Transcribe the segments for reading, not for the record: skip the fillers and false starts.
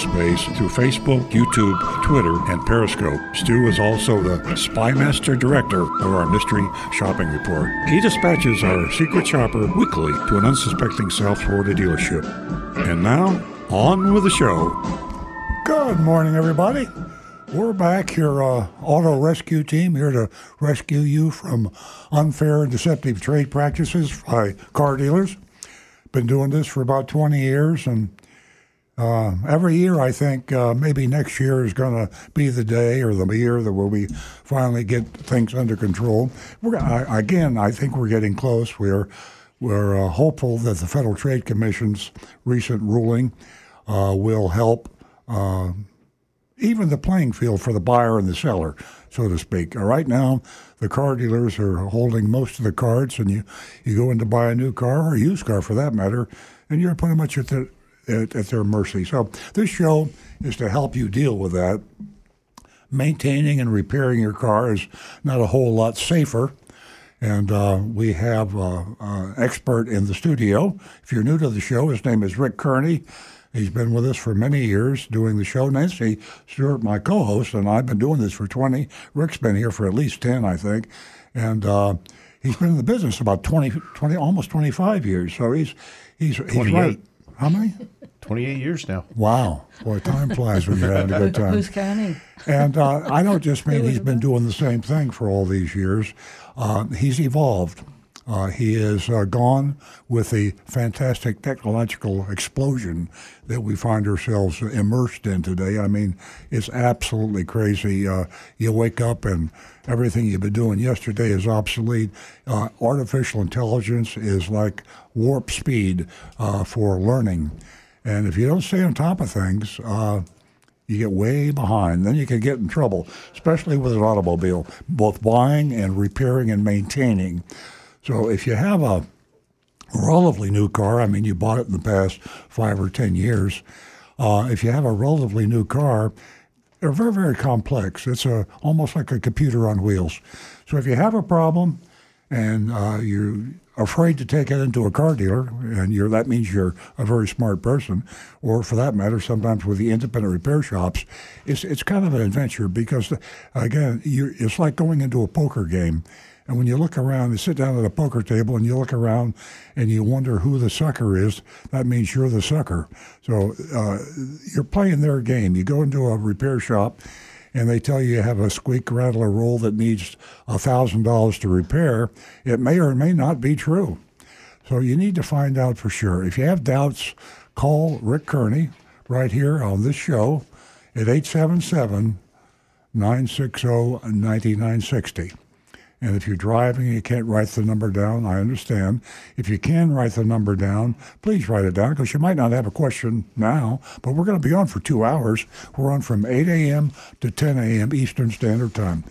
space through Facebook, YouTube, Twitter, and Periscope. Stu is also the Spymaster Director of our Mystery Shopping Report. He dispatches our secret shopper weekly to an unsuspecting South Florida dealership. And now, on with the show. Good morning, everybody. We're back, your auto rescue team, here to rescue you from unfair and deceptive trade practices by car dealers. Been doing this for about 20 years, and every year, I think maybe next year is going to be the day or the year that where we finally get things under control. I think we're getting close. We're hopeful that the Federal Trade Commission's recent ruling will help even the playing field for the buyer and the seller, so to speak. Right now, the car dealers are holding most of the cards, and you go in to buy a new car or a used car for that matter, and you're pretty much at their mercy. So this show is to help you deal with that. Maintaining and repairing your car is not a whole lot safer, and we have an expert in the studio. If you're new to the show, his name is Rick Kearney. He's been with us for many years doing the show. Nancy Stewart, my co-host, and I've been doing this for 20. Rick's been here for at least 10, I think, and he's been in the business about 20, almost 25 years. So he's right. How many? 28 years now. Wow. Boy, time flies when you're having a good time. Who's counting? And I don't just mean he's been doing the same thing for all these years. He's evolved. He is gone with the fantastic technological explosion that we find ourselves immersed in today. I mean, it's absolutely crazy. You wake up and everything you've been doing yesterday is obsolete. Artificial intelligence is like warp speed for learning. And if you don't stay on top of things, you get way behind. Then you can get in trouble, especially with an automobile, both buying and repairing and maintaining. So if you have a relatively new car, I mean, you bought it in the past 5 or 10 years. If you have a relatively new car, they're very, very complex. It's almost like a computer on wheels. So if you have a problem and you're afraid to take it into a car dealer, and that means you're a very smart person, or for that matter, sometimes with the independent repair shops, it's kind of an adventure because, again, it's like going into a poker game. And when you look around, you sit down at a poker table and you look around and you wonder who the sucker is, that means you're the sucker. So you're playing their game. You go into a repair shop and they tell you have a squeak, rattle, or roll that needs $1,000 to repair. It may or may not be true. So you need to find out for sure. If you have doubts, call Rick Kearney right here on this show at 877-960-9960. And if you're driving and you can't write the number down, I understand. If you can write the number down, please write it down because you might not have a question now, but we're going to be on for 2 hours. We're on from 8 a.m. to 10 a.m. Eastern Standard Time.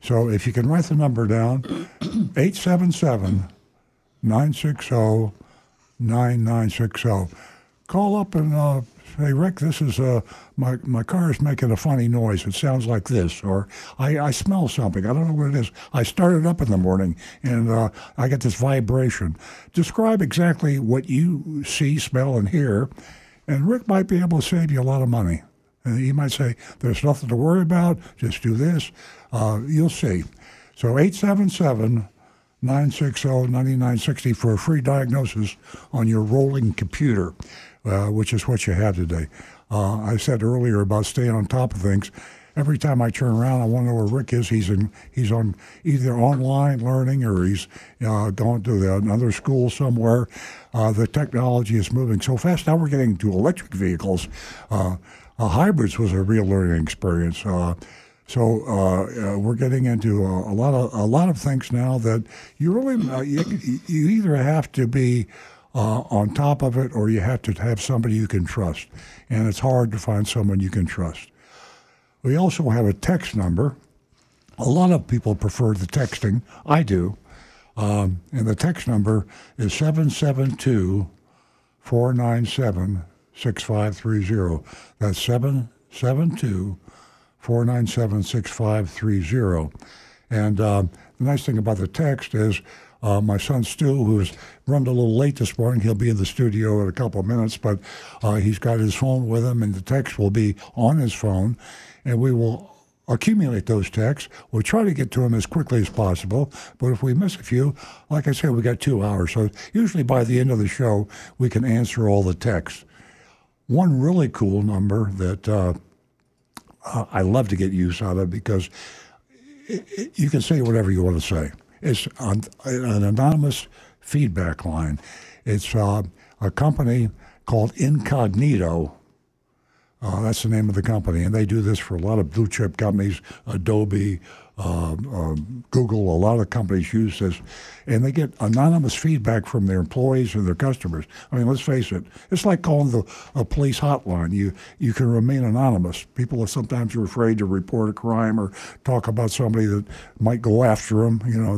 So if you can write the number down, 877-960-9960. Call up and hey, Rick, this is my car is making a funny noise. It sounds like this, or I smell something. I don't know what it is. I started up in the morning, and I get this vibration. Describe exactly what you see, smell, and hear, and Rick might be able to save you a lot of money. And he might say, there's nothing to worry about. Just do this. You'll see. So 877-960-9960 for a free diagnosis on your rolling computer. Which is what you have today. I said earlier about staying on top of things. Every time I turn around, I want to know where Rick is. He's on either online learning or he's going to another school somewhere. The technology is moving so fast. Now we're getting to electric vehicles. Hybrids was a real learning experience. So we're getting into a lot of things now that you really you either have to be on top of it, or you have to have somebody you can trust. And it's hard to find someone you can trust. We also have a text number. A lot of people prefer the texting. I do. And the text number is 772-497-6530. That's 772-497-6530. And the nice thing about the text is my son Stu, who's run a little late this morning, he'll be in the studio in a couple of minutes, but he's got his phone with him, and the text will be on his phone, and we will accumulate those texts. We'll try to get to them as quickly as possible, but if we miss a few, like I said, we got 2 hours. So usually by the end of the show, we can answer all the texts. One really cool number that I love to get use out of, because you can say whatever you want to say. It's an anonymous feedback line. It's a company called Incognito. That's the name of the company, and they do this for a lot of blue chip companies. Adobe, Google, a lot of companies use this, and they get anonymous feedback from their employees and their customers. I mean, let's face it, it's like calling a police hotline. You can remain anonymous. People are sometimes afraid to report a crime or talk about somebody that might go after them. You know,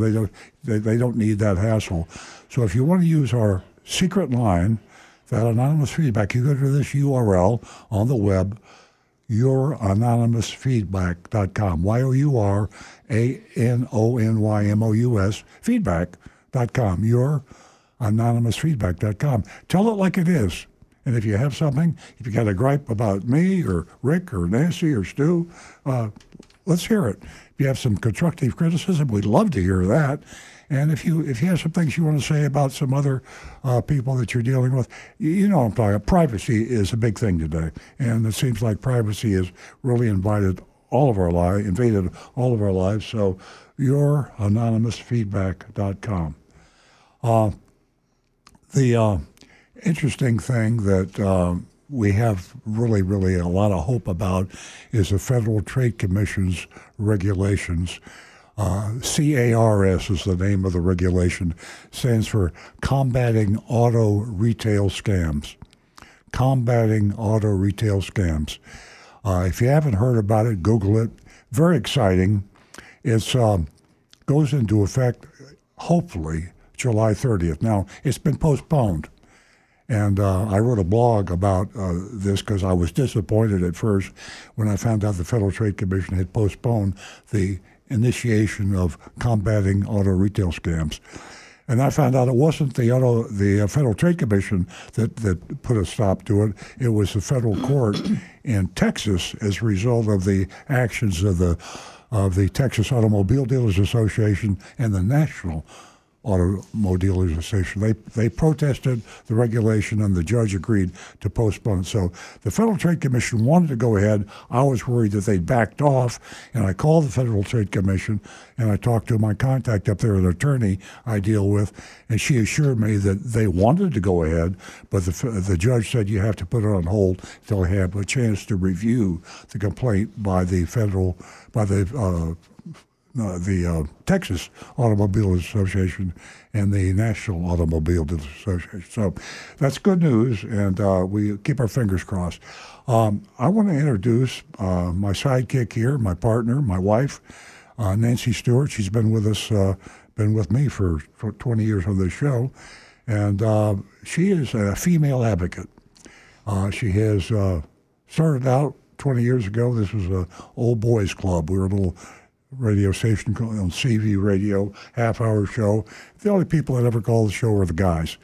they don't need that hassle. So if you want to use our secret line, that anonymous feedback, you go to this URL on the web, YourAnonymousFeedback.com, YourAnonymousFeedback.com, YourAnonymousFeedback.com. Tell it like it is. And if you have something, if you got a gripe about me or Rick or Nancy or Stu, let's hear it. If you have some constructive criticism, we'd love to hear that. And if you have some things you want to say about some other people that you're dealing with, you know what I'm talking about. Privacy is a big thing today, and it seems like privacy has really invaded all of our lives. So, YourAnonymousFeedback.com. The interesting thing that we have really, really a lot of hope about is the Federal Trade Commission's regulations. CARS is the name of the regulation, stands for Combating Auto Retail Scams. Combating Auto Retail Scams. If you haven't heard about it, Google it. Very exciting. It goes into effect, hopefully, July 30th. Now, it's been postponed. And I wrote a blog about this because I was disappointed at first when I found out the Federal Trade Commission had postponed the initiation of combating auto retail scams. And I found out it wasn't the Federal Trade Commission that put a stop to it. It was the federal court in Texas as a result of the actions of the Texas Automobile Dealers Association and the National Automobile Dealers Association. They protested the regulation, and the judge agreed to postpone it. So the Federal Trade Commission wanted to go ahead. I was worried that they backed off, and I called the Federal Trade Commission, and I talked to my contact up there, an attorney I deal with, and she assured me that they wanted to go ahead, but the judge said you have to put it on hold until I have a chance to review the complaint by the Texas Automobile Association and the National Automobile Association. So that's good news, and we keep our fingers crossed. I want to introduce my sidekick here, my partner, my wife, Nancy Stewart. She's been with us, been with me for 20 years on this show, and she is a female advocate. She has started out 20 years ago. This was an old boys club. We were a little radio station on CV radio, half-hour show. The only people that ever call the show are the guys.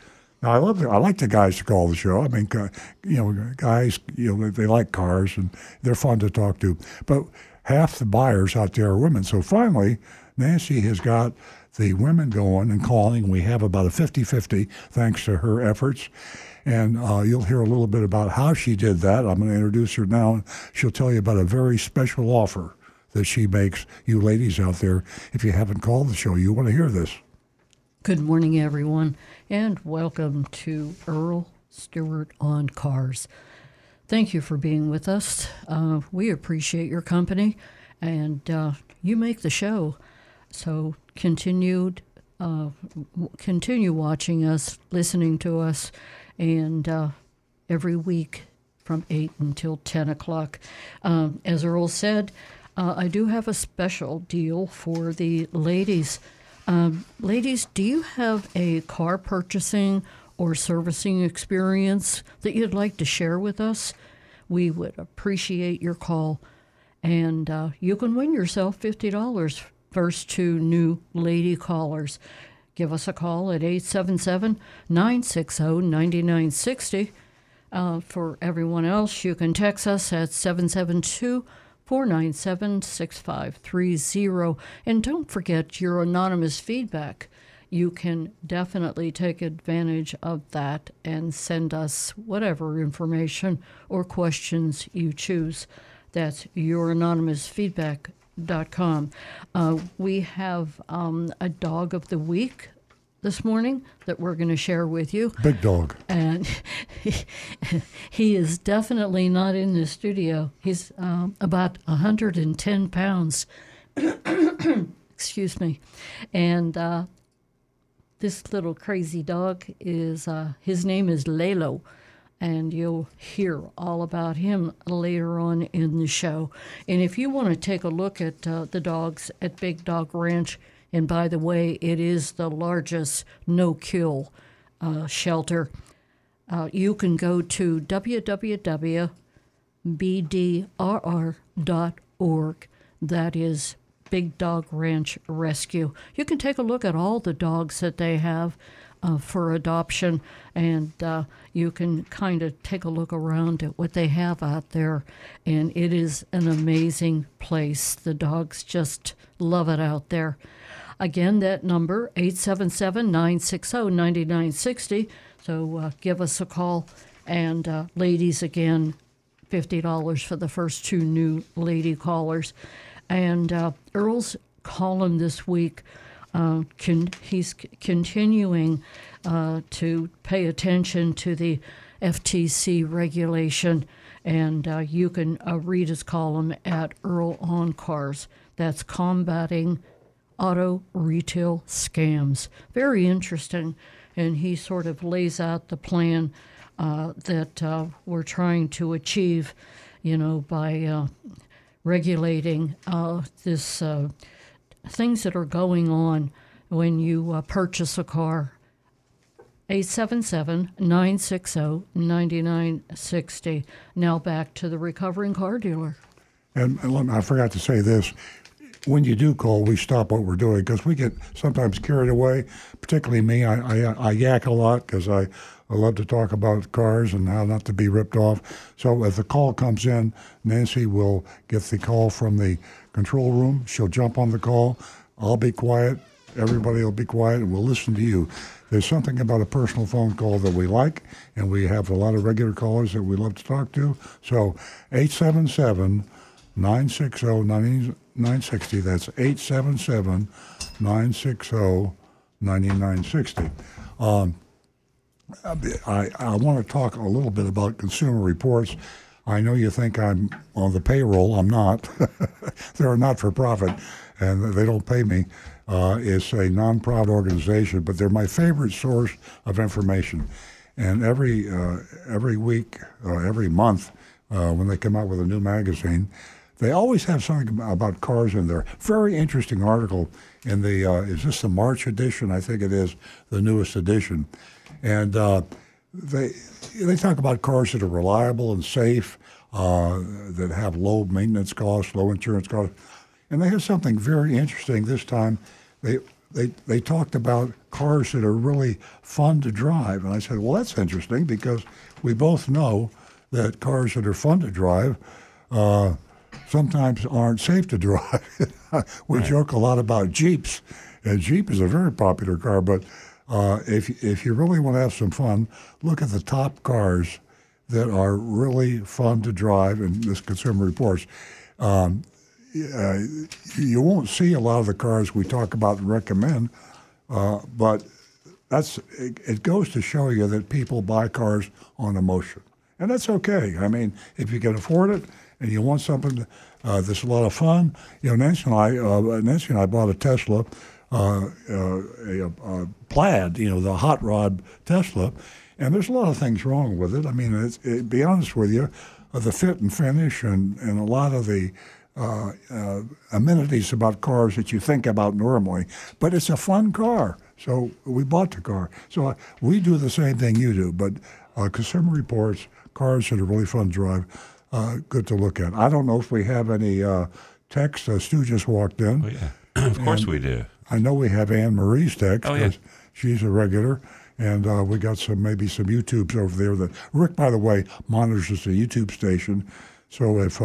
Now, I like the guys to call the show. I mean, guys, they like cars, and they're fun to talk to. But half the buyers out there are women. So finally, Nancy has got the women going and calling. We have about a 50-50 thanks to her efforts. And you'll hear a little bit about how she did that. I'm going to introduce her now. She'll tell you about a very special offer that she makes you ladies out there. If you haven't called the show, you want to hear this. Good morning, everyone, and welcome to Earl Stewart on Cars. Thank you for being with us. We appreciate your company, and you make the show. So continued continue watching us, listening to us, and every week from 8 until 10 o'clock. As Earl said, I do have a special deal for the ladies. Ladies, do you have a car purchasing or servicing experience that you'd like to share with us? We would appreciate your call. And you can win yourself $50 first to new lady callers. Give us a call at 877-960-9960. For everyone else, you can text us at 772-497-6530. And don't forget your anonymous feedback. You can definitely take advantage of that and send us whatever information or questions you choose. That's YourAnonymousFeedback.com. We have a dog of the week this morning that we're going to share with you. Big dog. And he is definitely not in the studio. He's about 110 pounds. Excuse me. And this little crazy dog is, his name is Lalo. And you'll hear all about him later on in the show. And if you want to take a look at the dogs at Big Dog Ranch, and by the way, it is the largest no-kill shelter. You can go to www.bdrr.org. That is Big Dog Ranch Rescue. You can take a look at all the dogs that they have for adoption, and you can kind of take a look around at what they have out there. And it is an amazing place. The dogs just love it out there. Again, that number, 877-960-9960. So give us a call. And ladies, again, $50 for the first two new lady callers. And Earl's column this week, he's continuing to pay attention to the FTC regulation. And you can read his column at Earl on Cars. That's Combating Auto Retail Scams. Very interesting. And he sort of lays out the plan that we're trying to achieve, you know, by regulating this things that are going on when you purchase a car. 877-960-9960. Now back to the recovering car dealer. And I forgot to say this. When you do call, we stop what we're doing because we get sometimes carried away, particularly me. I yak a lot because I love to talk about cars and how not to be ripped off. So if the call comes in, Nancy will get the call from the control room. She'll jump on the call. I'll be quiet. Everybody will be quiet, and we'll listen to you. There's something about a personal phone call that we like, and we have a lot of regular callers that we love to talk to. So 877-960-9960. 960, that's 877-960-9960. I want to talk a little bit about Consumer Reports. I know you think I'm on the payroll. I'm not. They're a not-for-profit, and they don't pay me. It's a nonprofit organization, but they're my favorite source of information. And every week, every month, when they come out with a new magazine, they always have something about cars in there. Very interesting article in the, is this the March edition? I think it is the newest edition. And they talk about cars that are reliable and safe, that have low maintenance costs, low insurance costs. And they have something very interesting this time. They talked about cars that are really fun to drive. And I said, well, that's interesting because we both know that cars that are fun to drive sometimes aren't safe to drive. We right. joke a lot about Jeeps, and Jeep is a very popular car, but if you really want to have some fun, look at the top cars that are really fun to drive in this Consumer Reports. You won't see a lot of the cars we talk about and recommend, but that's it goes to show you that people buy cars on emotion, and that's okay. I mean, if you can afford it, and you want something that's a lot of fun. You know, Nancy and I bought a Tesla plaid, you know, the hot rod Tesla. And there's a lot of things wrong with it. I mean, it, be honest with you, the fit and finish and a lot of the amenities about cars that you think about normally. But it's a fun car, so we bought the car. So we do the same thing you do, but Consumer Reports, cars that are really fun to drive, good to look at. I don't know if we have any texts. Stu just walked in. Oh, yeah. Of course we do. I know we have Anne Marie's text. Oh, yeah. She's a regular. And we got maybe some YouTubes over there that Rick, by the way, monitors the YouTube station. So if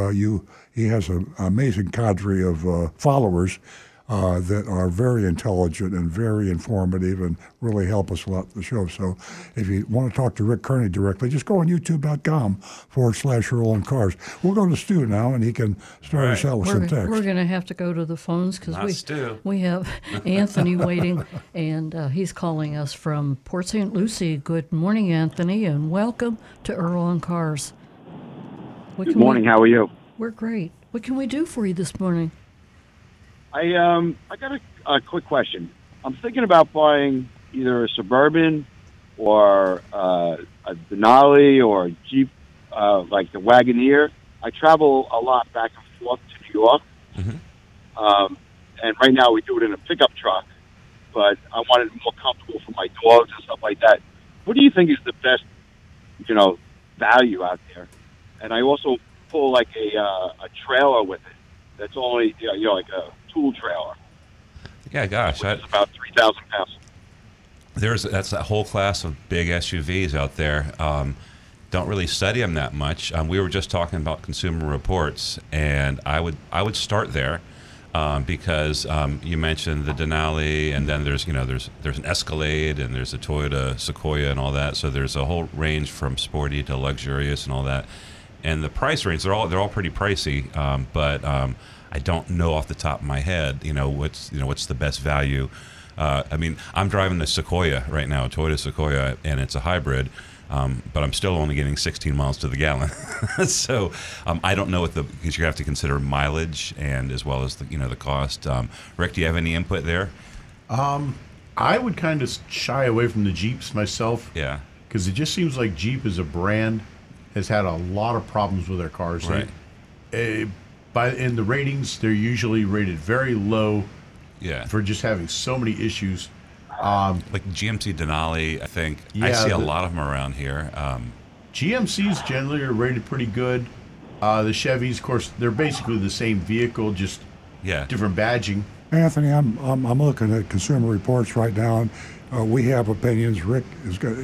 he has an amazing cadre of followers that are very intelligent and very informative and really help us a lot with the show. So if you want to talk to Rick Kearney directly, just go on youtube.com/Earl on Cars. We'll go to Stu now, and he can start us out with some text. We're going to have to go to the phones because we have Anthony waiting, and he's calling us from Port St. Lucie. Good morning, Anthony, and welcome to Earl on Cars. Good morning. How are you? We're great. What can we do for you this morning? I got a quick question. I'm thinking about buying either a Suburban or a Denali or a Jeep, like the Wagoneer. I travel a lot back and forth to New York, and right now we do it in a pickup truck. But I wanted it more comfortable for my dogs and stuff like that. What do you think is the best, value out there? And I also pull like a trailer with it. That's only like a tool trailer. Yeah, gosh, that's about 3,000 pounds. That's that whole class of big SUVs out there. Don't really study them that much. We were just talking about Consumer Reports, and I would start there because you mentioned the Denali, and then there's an Escalade, and there's a Toyota Sequoia, and all that. So there's a whole range from sporty to luxurious and all that. And the price range, they're all pretty pricey, but I don't know off the top of my head, what's the best value. I mean, I'm driving a Sequoia right now, a Toyota Sequoia, and it's a hybrid, but I'm still only getting 16 miles to the gallon. So I don't know because you have to consider mileage and as well as the cost. Rick, do you have any input there? I would kind of shy away from the Jeeps myself. Yeah, because it just seems like Jeep is a brand has had a lot of problems with their cars. Right. In the ratings, they're usually rated very low. Yeah. For just having so many issues. Like GMC Denali, I think. Yeah, I see a lot of them around here. GMCs generally are rated pretty good. The Chevys, of course, they're basically the same vehicle, just different badging. Anthony, I'm looking at Consumer Reports right now, and we have opinions. Rick is good,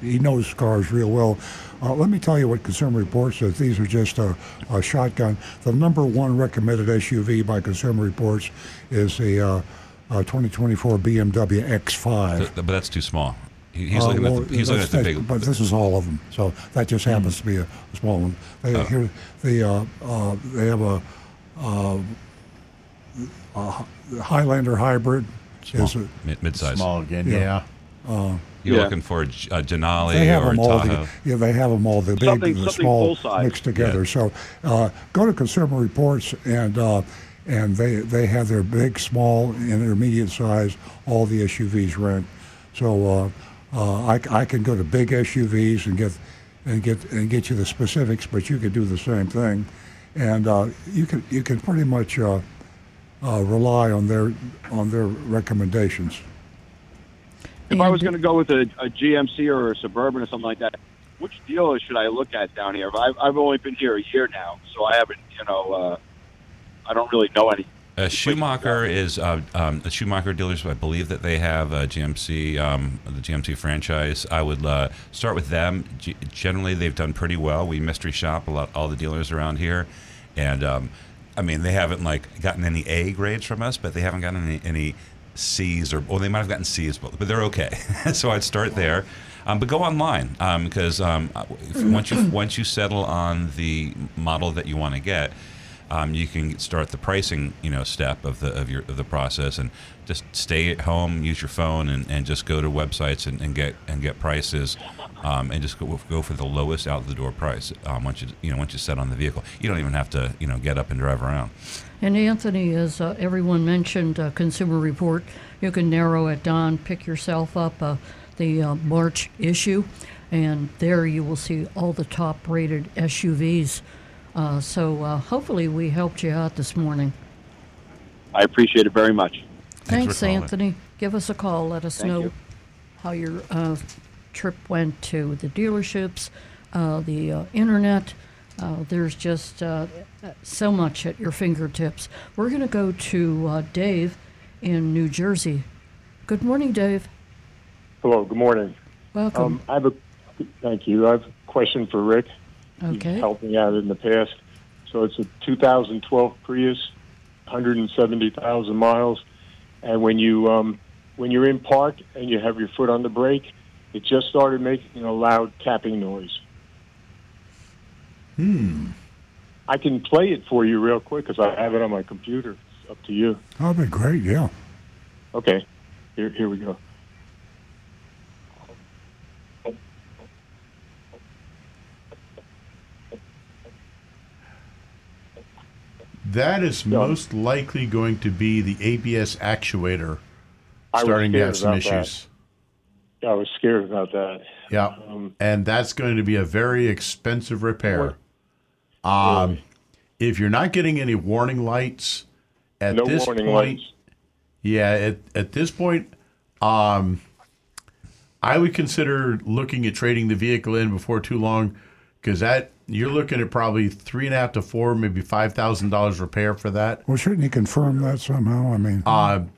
he knows cars real well. Let me tell you what Consumer Reports says. These are just a shotgun. The number one recommended SUV by Consumer Reports is the 2024 BMW X5. But that's too small. He's looking at the big. But this is all of them, so that just happens to be a small one. They have a Highlander hybrid. Mid-size. Small again, You're looking for a Denali or a Tahoe. They have them all. The big and the small mixed together. Yeah. So go to Consumer Reports, and they have their big, small, intermediate size, all the SUVs ranked. So I can go to big SUVs and get you the specifics, but you could do the same thing, and you can pretty much rely on their recommendations. If I was going to go with a GMC or a Suburban or something like that, which dealer should I look at down here? I've only been here a year now, so I haven't, I don't really know any. Schumacher is the Schumacher dealers. I believe that they have a GMC, the GMC franchise. I would start with them. Generally, they've done pretty well. We mystery shop a lot, all the dealers around here, and they haven't gotten any A grades from us, but they haven't gotten any C's, or they might have gotten C's, but they're okay. So I'd start there, but go online because once you settle on the model that you want to get, you can start the pricing, step of the process, and just stay at home, use your phone, and just go to websites and get prices, and just go for the lowest out the door price once you set on the vehicle. You don't even have to get up and drive around. And Anthony, as everyone mentioned, Consumer Report, you can narrow it down, pick yourself up the March issue, and there you will see all the top-rated SUVs. So hopefully we helped you out this morning. I appreciate it very much. Thanks Anthony. Give us a call. Let us know how your trip went to the dealerships, the internet. There's just so much at your fingertips. We're going to go to Dave in New Jersey. Good morning, Dave. Hello. Good morning. Welcome. Thank you. I have a question for Rick. Okay. He's helped me out in the past. So it's a 2012 Prius, 170,000 miles, and when you're in park and you have your foot on the brake, it just started making a loud tapping noise. I can play it for you real quick because I have it on my computer. It's up to you. Oh, that'd be great. Yeah. Okay. Here we go. That is most likely going to be the ABS actuator starting to have some issues. Yeah, I was scared about that. Yeah, and that's going to be a very expensive repair. If you're not getting any warning lights at this point, at this point, I would consider looking at trading the vehicle in before too long, because that you're looking at probably $3,500 to $4,000, maybe $5,000 repair for that. Well, shouldn't you confirm that somehow? I mean,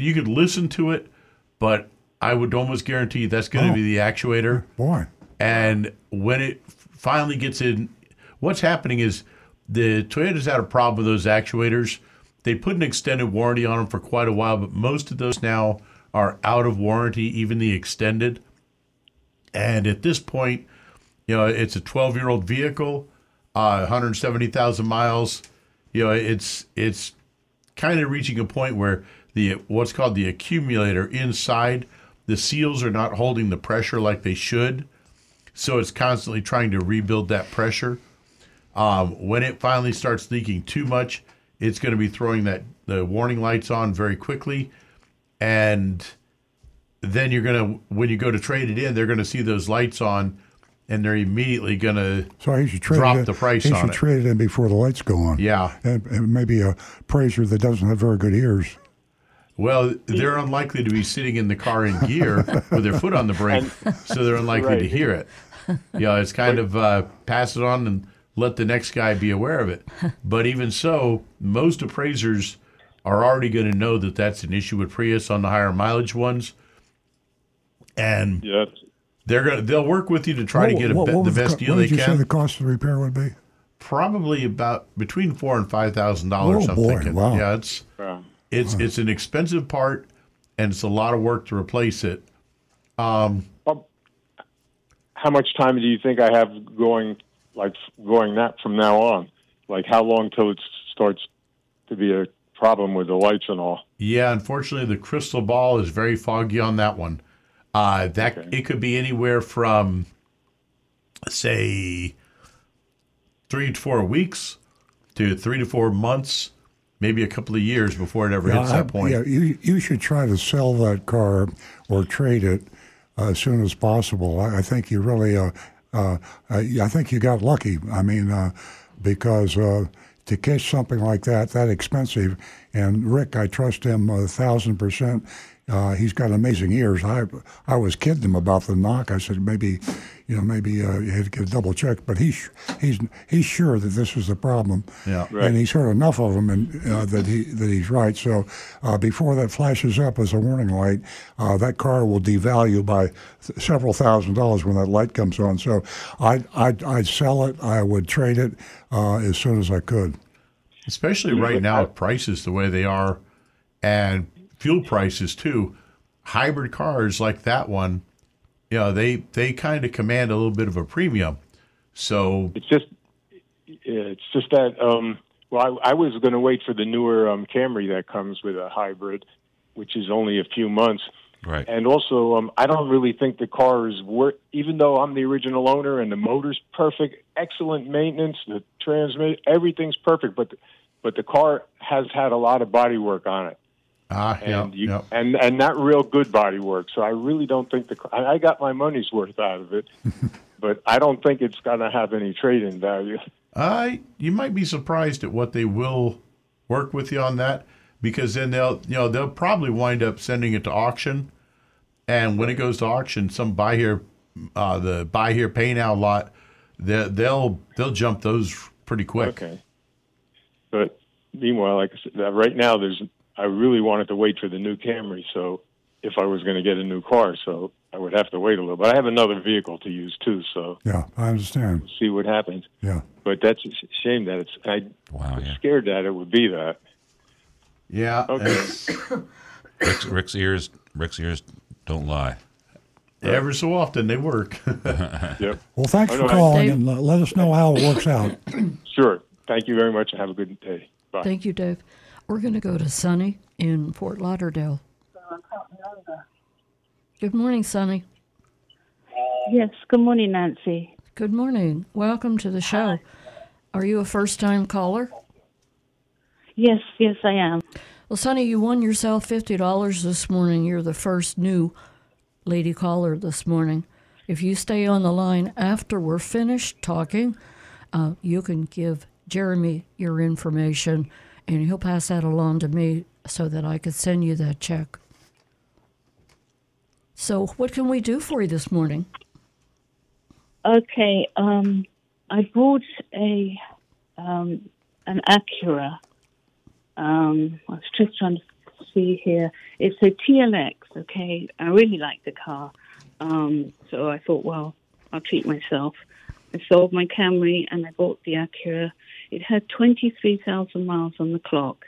you could listen to it, but I would almost guarantee that's going to be the actuator. Boy. And when it finally gets in, what's happening is the Toyota's had a problem with those actuators. They put an extended warranty on them for quite a while, but most of those now are out of warranty, even the extended. And at this point, it's a 12-year-old vehicle, 170,000 miles. It's kind of reaching a point where what's called the accumulator inside, the seals are not holding the pressure like they should, so it's constantly trying to rebuild that pressure. When it finally starts leaking too much, it's going to be throwing the warning lights on very quickly, and then when you go to trade it in, they're going to see those lights on, and they're immediately going to drop the price on it. You should trade it in before the lights go on. Yeah. And maybe a appraiser that doesn't have very good ears. Well, they're unlikely to be sitting in the car in gear with their foot on the brake, so they're unlikely to hear it. It's kind of pass it on and let the next guy be aware of it. But even so, most appraisers are already going to know that that's an issue with Prius on the higher mileage ones, and they'll work with you to try to get the best deal they can. What did you say the cost of the repair would be? Probably about between $4,000 and $5,000. Wow. Yeah, it's an expensive part, and it's a lot of work to replace it. How much time do you think I have going that from now on? Like, how long till it starts to be a problem with the lights and all? Yeah, unfortunately, the crystal ball is very foggy on that one. It could be anywhere from, say, 3 to 4 weeks to 3 to 4 months. Maybe a couple of years before it ever hits that point. Yeah, you should try to sell that car or trade it as soon as possible. I think you really, I think you got lucky. I mean, because to catch something like that expensive, and Rick, I trust him 1,000%. He's got amazing ears. I was kidding him about the knock. I said maybe you had to get a double check, but he's sure that this is the problem. Yeah, right. And he's heard enough of them, and that he's right. So before that flashes up as a warning light, that car will devalue by several $1,000s when that light comes on. So I'd sell it. I would trade it as soon as I could. Especially right now, with prices the way they are, and fuel prices too. Hybrid cars like that one, they kind of command a little bit of a premium. So it's just It's just that, well, I was going to wait for the newer Camry that comes with a hybrid, which is only a few months. Right. And also, I don't really think the car is worth, even though I'm the original owner and the motor's perfect, excellent maintenance, the transmission, everything's perfect, but the car has had a lot of body work on it. And not real good body work. So I really don't think I got my money's worth out of it, but I don't think it's going to have any trade-in value. You might be surprised at what they will work with you on that, because then they'll probably wind up sending it to auction, and when it goes to auction, some buy here pay now lot, they'll jump those pretty quick. Okay. But meanwhile, like I said, right now I really wanted to wait for the new Camry, so if I was going to get a new car, so I would have to wait a little. But I have another vehicle to use too, so yeah, I understand. We'll see what happens. Yeah, but that's a shame that it's. I was scared that it would be that. Yeah. Okay. Rick's ears don't lie. Ever so often they work. Yep. Well, thanks for calling, Dave, and let us know how it works out. Sure. Thank you very much, and have a good day. Bye. Thank you, Dave. We're going to go to Sonny in Fort Lauderdale. Good morning, Sonny. Yes, good morning, Nancy. Good morning. Welcome to the show. Hi. Are you a first-time caller? Yes, I am. Well, Sonny, you won yourself $50 this morning. You're the first new lady caller this morning. If you stay on the line after we're finished talking, you can give Jeremy your information, and he'll pass that along to me so that I could send you that check. So what can we do for you this morning? Okay, I bought an Acura. I was just trying to see here. It's a TLX, okay? I really like the car. So I thought, well, I'll treat myself. I sold my Camry and I bought the Acura. It had 23,000 miles on the clock.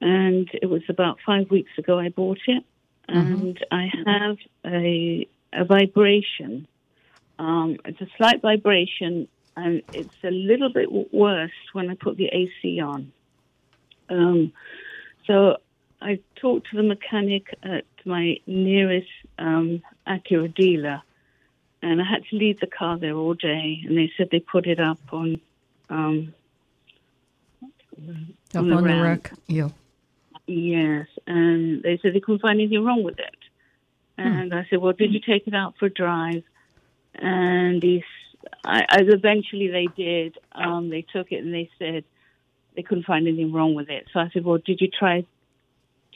And it was about 5 weeks ago I bought it. And I have a vibration. It's a slight vibration, and it's a little bit worse when I put the AC on. So I talked to the mechanic at my nearest Acura dealer, and I had to leave the car there all day. And they said they put it up on the rack. Yeah. Yes, and they said they couldn't find anything wrong with it. And I said, well, did you take it out for a drive? And eventually they did. They took it and they said they couldn't find anything wrong with it. So I said, well, did you try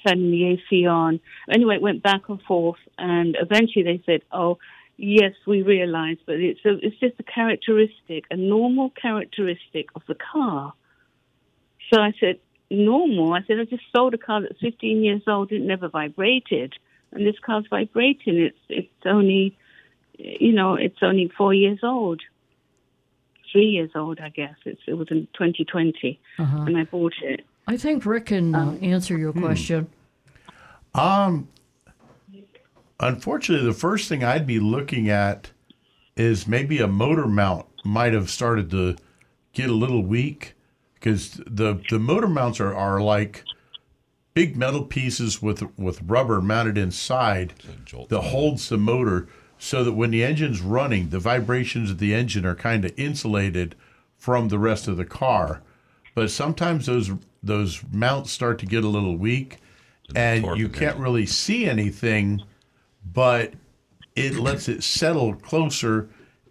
turning the AC on? Anyway, it went back and forth, and eventually they said, oh, yes, we realize, but it's just a normal characteristic of the car. So I said, normal. I said, I just sold a car that's 15 years old. It never vibrated, and this car's vibrating. It's only 4 years old, 3 years old, I guess. It was in 2020, and I bought it. I think Rick can answer your question. Unfortunately, the first thing I'd be looking at is maybe a motor mount might have started to get a little weak. Because the motor mounts are like big metal pieces with rubber mounted inside that holds the motor, so that when the engine's running, the vibrations of the engine are kind of insulated from the rest of the car. But sometimes those mounts start to get a little weak, and you can't really see anything, but it lets it settle closer,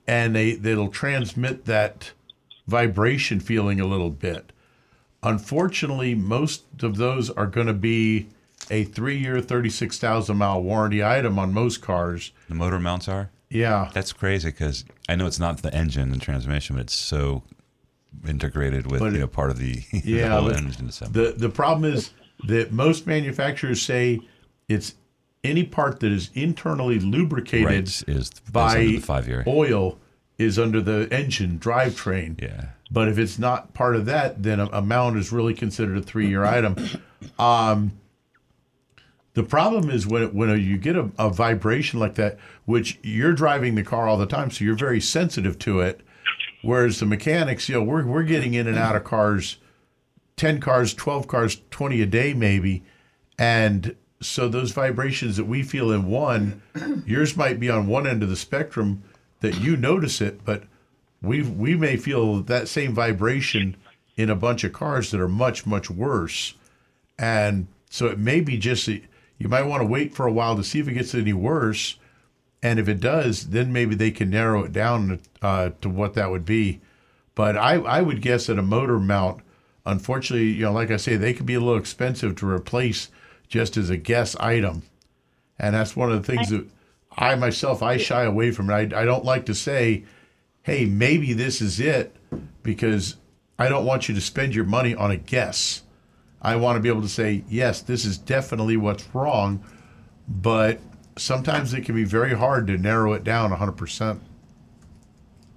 and they'll transmit that vibration feeling a little bit. Unfortunately, most of those are going to be a 3-year, 36,000-mile warranty item on most cars. The motor mounts are? Yeah. That's crazy, because I know it's not the engine and transmission, but it's so integrated with part of the, the whole engine assembly. The problem is that most manufacturers say it's any part that is internally lubricated by oil is under the engine drivetrain. Yeah. But if it's not part of that, then a mount is really considered a 3-year item. The problem is when you get a vibration like that, which you're driving the car all the time, so you're very sensitive to it. Whereas the mechanics, you know, we're getting in and out of cars, 10 cars, 12 cars, 20 a day maybe. And so those vibrations that we feel in one, yours might be on one end of the spectrum that you notice it, but we may feel that same vibration in a bunch of cars that are much, much worse. And so it may be just, you might want to wait for a while to see if it gets any worse. And if it does, then maybe they can narrow it down to what that would be. But I would guess that a motor mount, unfortunately, you know, like I say, they could be a little expensive to replace just as a guess item. And that's one of the things that I myself shy away from it. I don't like to say, hey, maybe this is it, because I don't want you to spend your money on a guess. I want to be able to say, yes, this is definitely what's wrong, but sometimes it can be very hard to narrow it down 100%.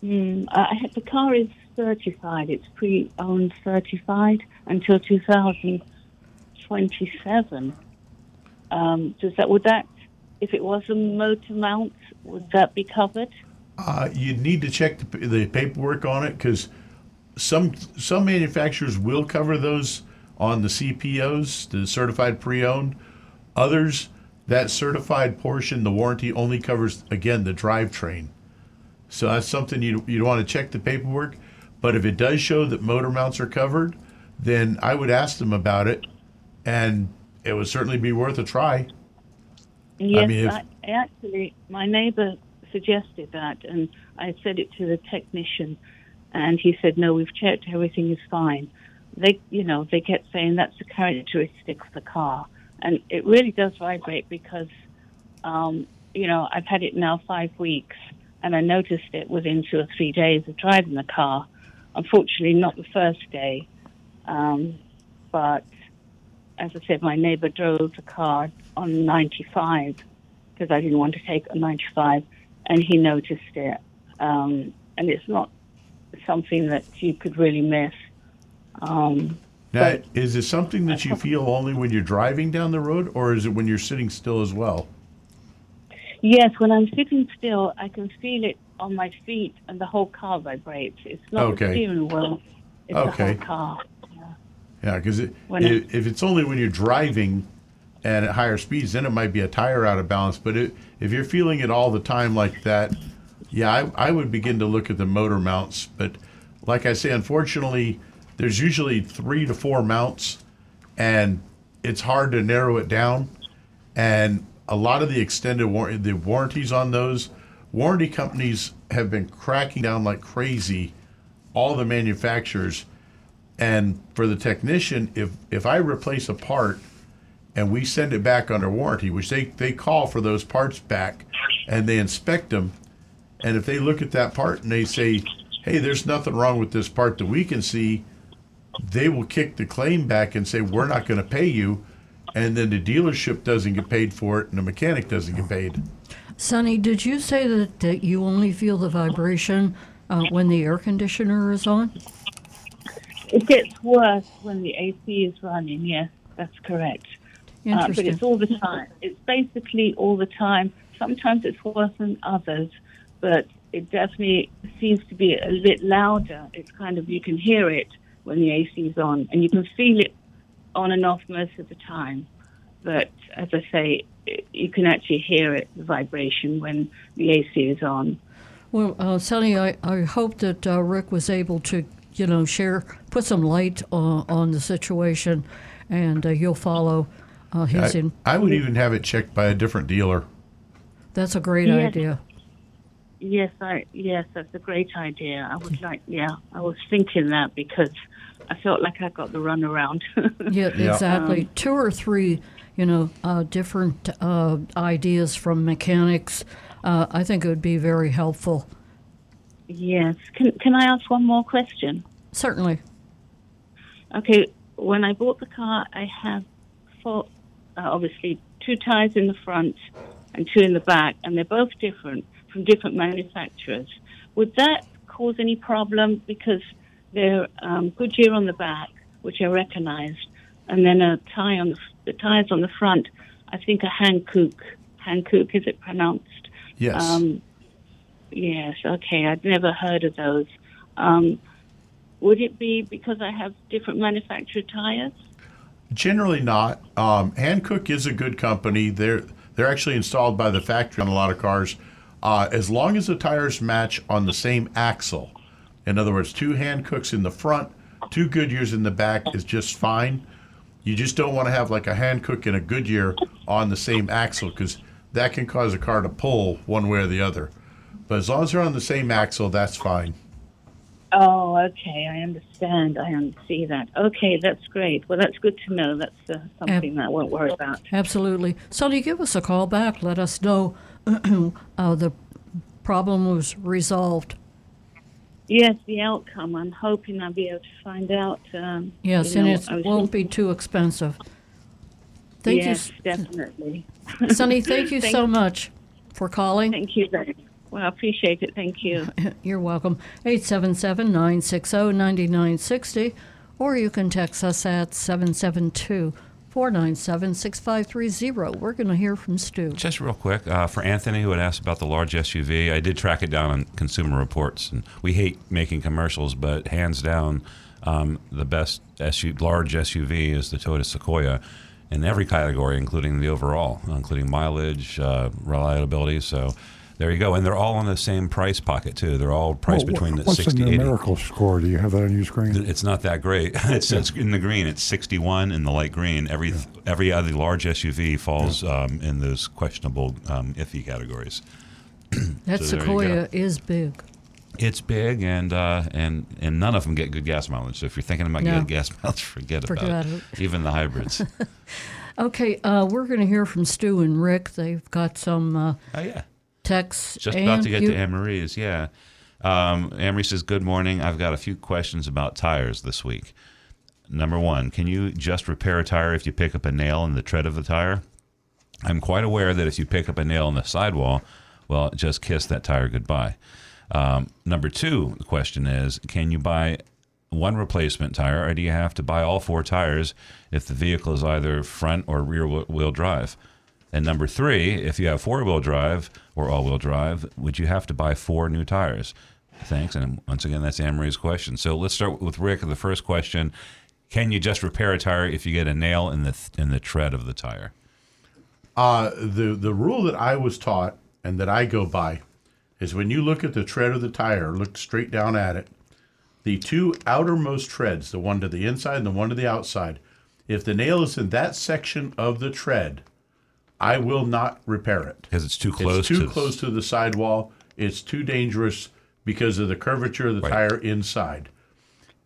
The car is certified. It's pre-owned certified until 2027. If it was a motor mount, would that be covered? You'd need to check the paperwork on it, because some manufacturers will cover those on the CPOs, the certified pre-owned. Others, that certified portion, the warranty only covers, again, the drivetrain. So that's something you'd want to check the paperwork. But if it does show that motor mounts are covered, then I would ask them about it, and it would certainly be worth a try. Yes, I my neighbor suggested that, and I said it to the technician, and he said, no, we've checked, everything is fine. They kept saying that's the characteristic of the car. And it really does vibrate because, I've had it now 5 weeks, and I noticed it within 2 or 3 days of driving the car. Unfortunately, not the first day. But as I said, my neighbor drove the car on 95 because I didn't want to take a 95, and he noticed it. And it's not something that you could really miss. Now, is it something that you feel only when you're driving down the road, or is it when you're sitting still as well? Yes, when I'm sitting still, I can feel it on my feet, and the whole car vibrates. It's not the steering wheel, it's the whole car. Yeah, because if it's only when you're driving and at higher speeds, then it might be a tire out of balance. But if you're feeling it all the time like that, yeah, I would begin to look at the motor mounts. But like I say, unfortunately, there's usually 3 to 4 mounts, and it's hard to narrow it down. And a lot of the extended warranties on those, warranty companies have been cracking down like crazy, all the manufacturers. And for the technician, if I replace a part and we send it back under warranty, which they call for those parts back and they inspect them, and if they look at that part and they say, hey, there's nothing wrong with this part that we can see, they will kick the claim back and say, we're not going to pay you. And then the dealership doesn't get paid for it, and the mechanic doesn't get paid. Sonny, did you say that you only feel the vibration when the air conditioner is on? It gets worse when the AC is running, yes, that's correct. But it's all the time. It's basically all the time. Sometimes it's worse than others, but it definitely seems to be a bit louder. It's kind of, you can hear it when the AC is on, and you can feel it on and off most of the time. But as I say, you can actually hear it, the vibration, when the AC is on. Well, Sonny, I hope that Rick was able to, put some light on the situation, and you'll follow his... I would even have it checked by a different dealer. That's a great idea. Yes, that's a great idea. I was thinking that because I felt like I got the runaround. Yeah, exactly. 2 or 3, different ideas from mechanics. I think it would be very helpful. Yes. Can I ask one more question? Certainly. Okay. When I bought the car, I have 4, obviously 2 tires in the front and 2 in the back, and they're both different, from different manufacturers. Would that cause any problem? Because they're Goodyear on the back, which I recognized, and then a tie on the tires on the front, I think a Hankook. Hankook, is it pronounced? Yes. Yes, okay, I'd never heard of those. Would it be because I have different manufacturer tires? Generally not. Hankook is a good company. They're actually installed by the factory on a lot of cars. As long as the tires match on the same axle, in other words, two Hankooks in the front, two Goodyears in the back is just fine. You just don't want to have like a Hankook and a Goodyear on the same axle, because that can cause a car to pull one way or the other. But as long as they're on the same axle, that's fine. Oh, okay. I understand. I see that. Okay, that's great. Well, that's good to know. That's something that I won't worry about. Absolutely. Sonny, give us a call back. Let us know the problem was resolved. Yes, the outcome. I'm hoping I'll be able to find out. Yes, and it won't be too expensive. Thank yes, you. Definitely. Sonny, thank you so much for calling. Thank you very much. Well, I appreciate it. Thank you. You're welcome. 877-960-9960, or you can text us at 772-497-6530. We're going to hear from Stu. Just real quick, for Anthony, who had asked about the large SUV, I did track it down on Consumer Reports. And we hate making commercials, but hands down, the best large SUV is the Toyota Sequoia. In every category, including the overall, including mileage, reliability. So there you go. And they're all in the same price pocket, too. They're all priced between the 60 and 80. What's the numerical score? Do you have that on your screen? It's not that great. It's in the green. It's 61 in the light green. Every other large SUV falls in those questionable, iffy categories. That so Sequoia is big. It's big, and none of them get good gas mileage. So if you're thinking about good gas mileage, forget about it. Even the hybrids. Okay, we're going to hear from Stu and Rick. They've got some texts. Just about to get to Anne-Marie's, Anne-Marie says, good morning. I've got a few questions about tires this week. Number one, can you just repair a tire if you pick up a nail in the tread of the tire? I'm quite aware that if you pick up a nail in the sidewall, well, just kiss that tire goodbye. Number two, the question is, can you buy one replacement tire, or do you have to buy all four tires if the vehicle is either front or rear wheel drive? And number three, if you have four-wheel drive or all-wheel drive, would you have to buy four new tires? Thanks. And once again, that's Anne-Marie's question. So let's start with Rick. The first question, can you just repair a tire if you get a nail in the tread of the tire? The rule that I was taught and that I go by is when you look at the tread of the tire, look straight down at it, the two outermost treads, the one to the inside and the one to the outside, if the nail is in that section of the tread, I will not repair it. Because it's too close. It's too close to the sidewall. It's too dangerous because of the curvature of the tire inside.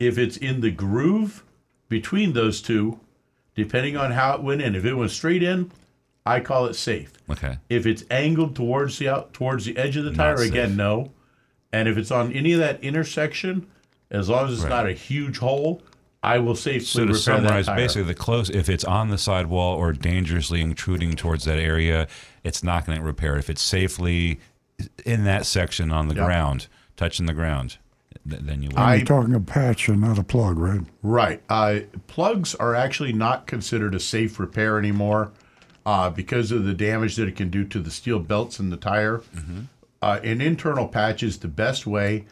If it's in the groove between those two, depending on how it went in, if it went straight in, I call it safe. Okay. If it's angled towards the edge of the tire, again, no. And if it's on any of that intersection, as long as it's not a huge hole, I will safely repair that tire. So to summarize, basically, if it's on the sidewall or dangerously intruding towards that area, it's not going to repair. If it's safely in that section on the ground, touching the ground, then you will. I'm talking a patch and not a plug, right? Right. Plugs are actually not considered a safe repair anymore. Because of the damage that it can do to the steel belts in the tire. Mm-hmm. An internal patch is the best way,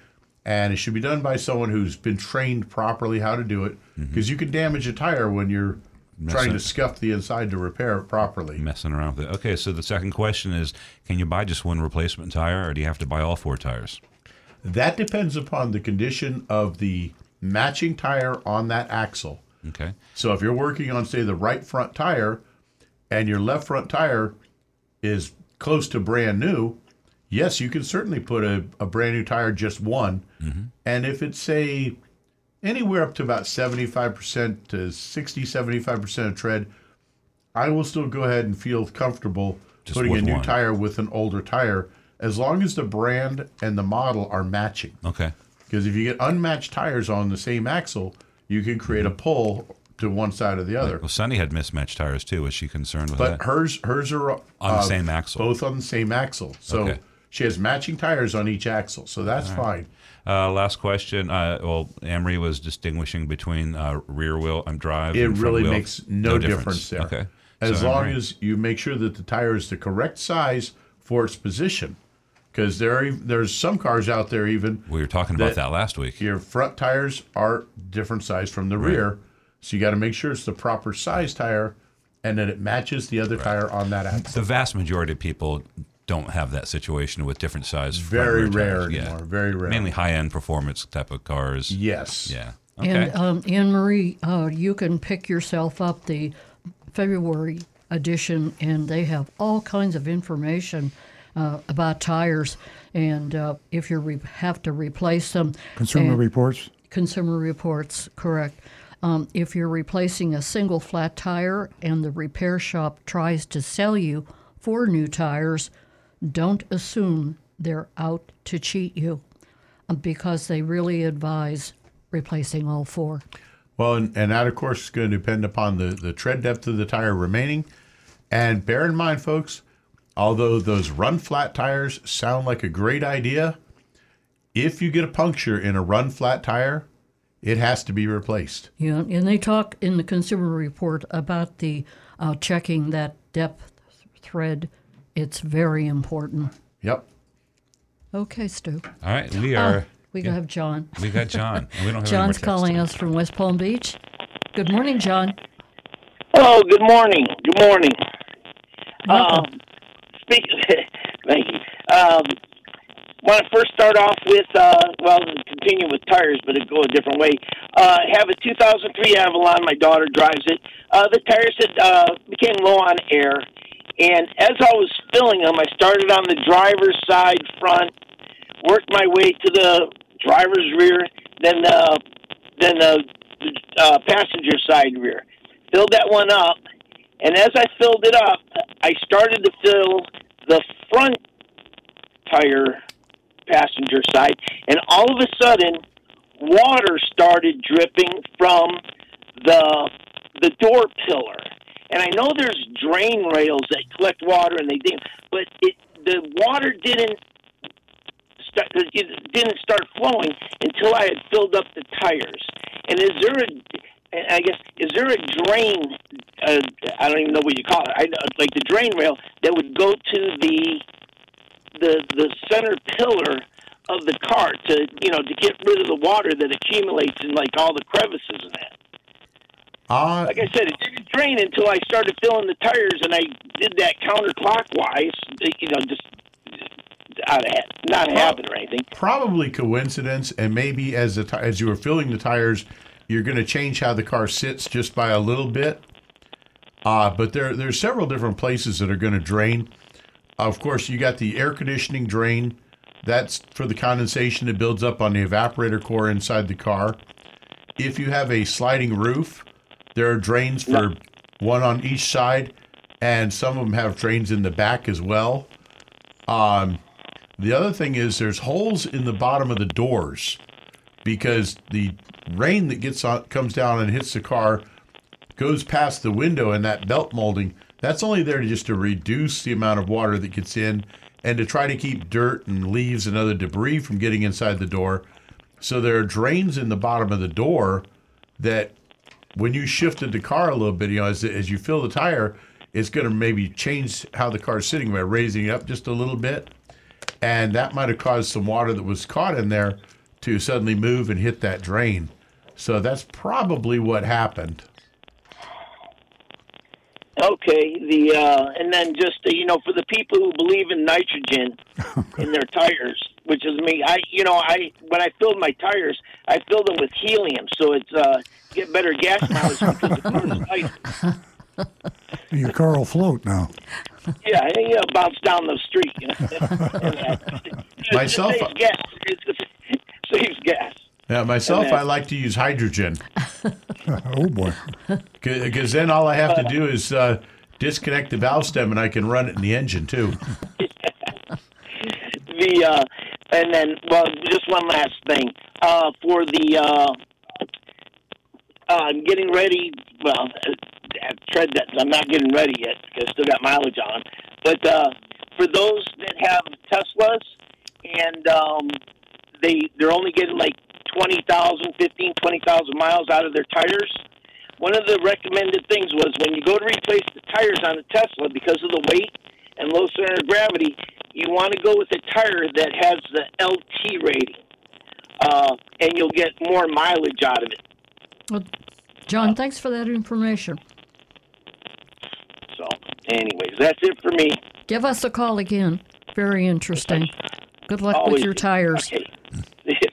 and it should be done by someone who's been trained properly how to do it, because you can damage a tire when you're trying to scuff the inside to repair it properly. Messing around with it. Okay, so the second question is, can you buy just one replacement tire, or do you have to buy all four tires? That depends upon the condition of the matching tire on that axle. Okay. So if you're working on, say, the right front tire, and your left front tire is close to brand new, yes, you can certainly put a brand new tire, just one. Mm-hmm. And if it's, say, anywhere up to about 75% to 60, 75% of tread, I will still go ahead and feel comfortable just putting a new tire with an older tire, as long as the brand and the model are matching. Okay. Because if you get unmatched tires on the same axle, you can create a pull to one side or the other. Well, Sunny had mismatched tires too. Was she concerned with that? But hers are on the same axle. Both on the same axle. So she has matching tires on each axle. So that's fine. Last question. Anne-Marie was distinguishing between rear wheel and drive. It and really wheel. Makes no difference there. Okay. As long as you make sure that the tire is the correct size for its position. because there's some cars out there even. We were talking about that last week. Your front tires are different size from the rear, so you got to make sure it's the proper size tire and that it matches the other tire on that axle. The vast majority of people don't have that situation with different size. Very rare anymore. Yeah. Very rare. Mainly high-end performance type of cars. Yes. Yeah. Okay. And Anne-Marie, you can pick yourself up the February edition, and they have all kinds of information about tires and if you have to replace them. Consumer Reports? Consumer Reports, correct. If you're replacing a single flat tire and the repair shop tries to sell you 4 new tires, don't assume they're out to cheat you because they really advise replacing all 4. Well, and that, of course, is going to depend upon the tread depth of the tire remaining. And bear in mind, folks, although those run flat tires sound like a great idea, if you get a puncture in a run flat tire, it has to be replaced. Yeah, and they talk in the Consumer Report about the checking that depth thread. It's very important. Yep. Okay, Stu. All right, we are... we have John. We got John. We don't have John's calling us from West Palm Beach. Good morning, John. Oh, good morning. Good morning. Thank you. Want to first start off with, continue with tires, but it go a different way. I have a 2003 Avalon. My daughter drives it. The tires had became low on air, and as I was filling them, I started on the driver's side front, worked my way to the driver's rear, then the passenger side rear. Filled that one up, and as I filled it up, I started to fill the front tire passenger side, and all of a sudden, water started dripping from the door pillar. And I know there's drain rails that collect water, and they do, but the water didn't start flowing until I had filled up the tires. And is there a drain? I don't even know what you call it. Like the drain rail that would go to the center pillar of the car to get rid of the water that accumulates in like all the crevices and that. Like I said, it didn't drain until I started filling the tires, and I did that counterclockwise. Just. Not happen or anything. Probably coincidence, and maybe as you were filling the tires, you're going to change how the car sits just by a little bit. But there's several different places that are going to drain. Of course, you got the air conditioning drain. That's for the condensation that builds up on the evaporator core inside the car. If you have a sliding roof, there are drains for one on each side, and some of them have drains in the back as well. The other thing is there's holes in the bottom of the doors because the rain that comes down and hits the car goes past the window and that belt molding. That's only there to reduce the amount of water that gets in and to try to keep dirt and leaves and other debris from getting inside the door. So there are drains in the bottom of the door that when you shifted the car a little bit, as you fill the tire, it's going to maybe change how the car is sitting by raising it up just a little bit. And that might have caused some water that was caught in there to suddenly move and hit that drain. So that's probably what happened. Okay. And then for the people who believe in nitrogen in their tires, which is me, when I filled my tires, I filled them with helium. So it's get better gas mileage because the car is lighter. Your car will float now. Yeah, bounce down the street. Myself, it saves gas. Yeah, myself, I like to use hydrogen. Oh boy! Because then all I have to do is disconnect the valve stem, and I can run it in the engine too. Just one last thing for the getting ready. Well. Tread that I'm not getting ready yet because I still got mileage on. But for those that have Teslas and they're only getting like 20,000 miles out of their tires, one of the recommended things was when you go to replace the tires on a Tesla because of the weight and low center of gravity, you want to go with a tire that has the LT rating, and you'll get more mileage out of it. Well, John, thanks for that information. So, anyways, that's it for me. Give us a call again. Very interesting. Good luck with your tires. Okay.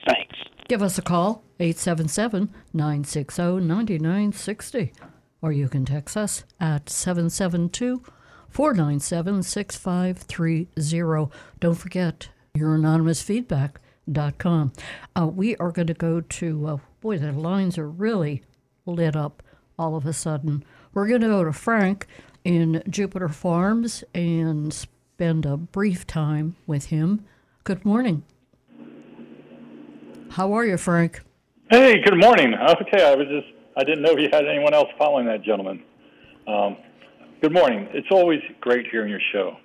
Thanks. Give us a call, 877-960-9960. Or you can text us at 772-497-6530. Don't forget, YourAnonymousFeedback.com. We are going to go to, boy, the lines are really lit up all of a sudden. We're going to go to Frank in Jupiter Farms and spend a brief time with him. Good morning. How are you, Frank? Hey, good morning. Okay, I didn't know if you had anyone else following that gentleman. Good morning. It's always great hearing your show.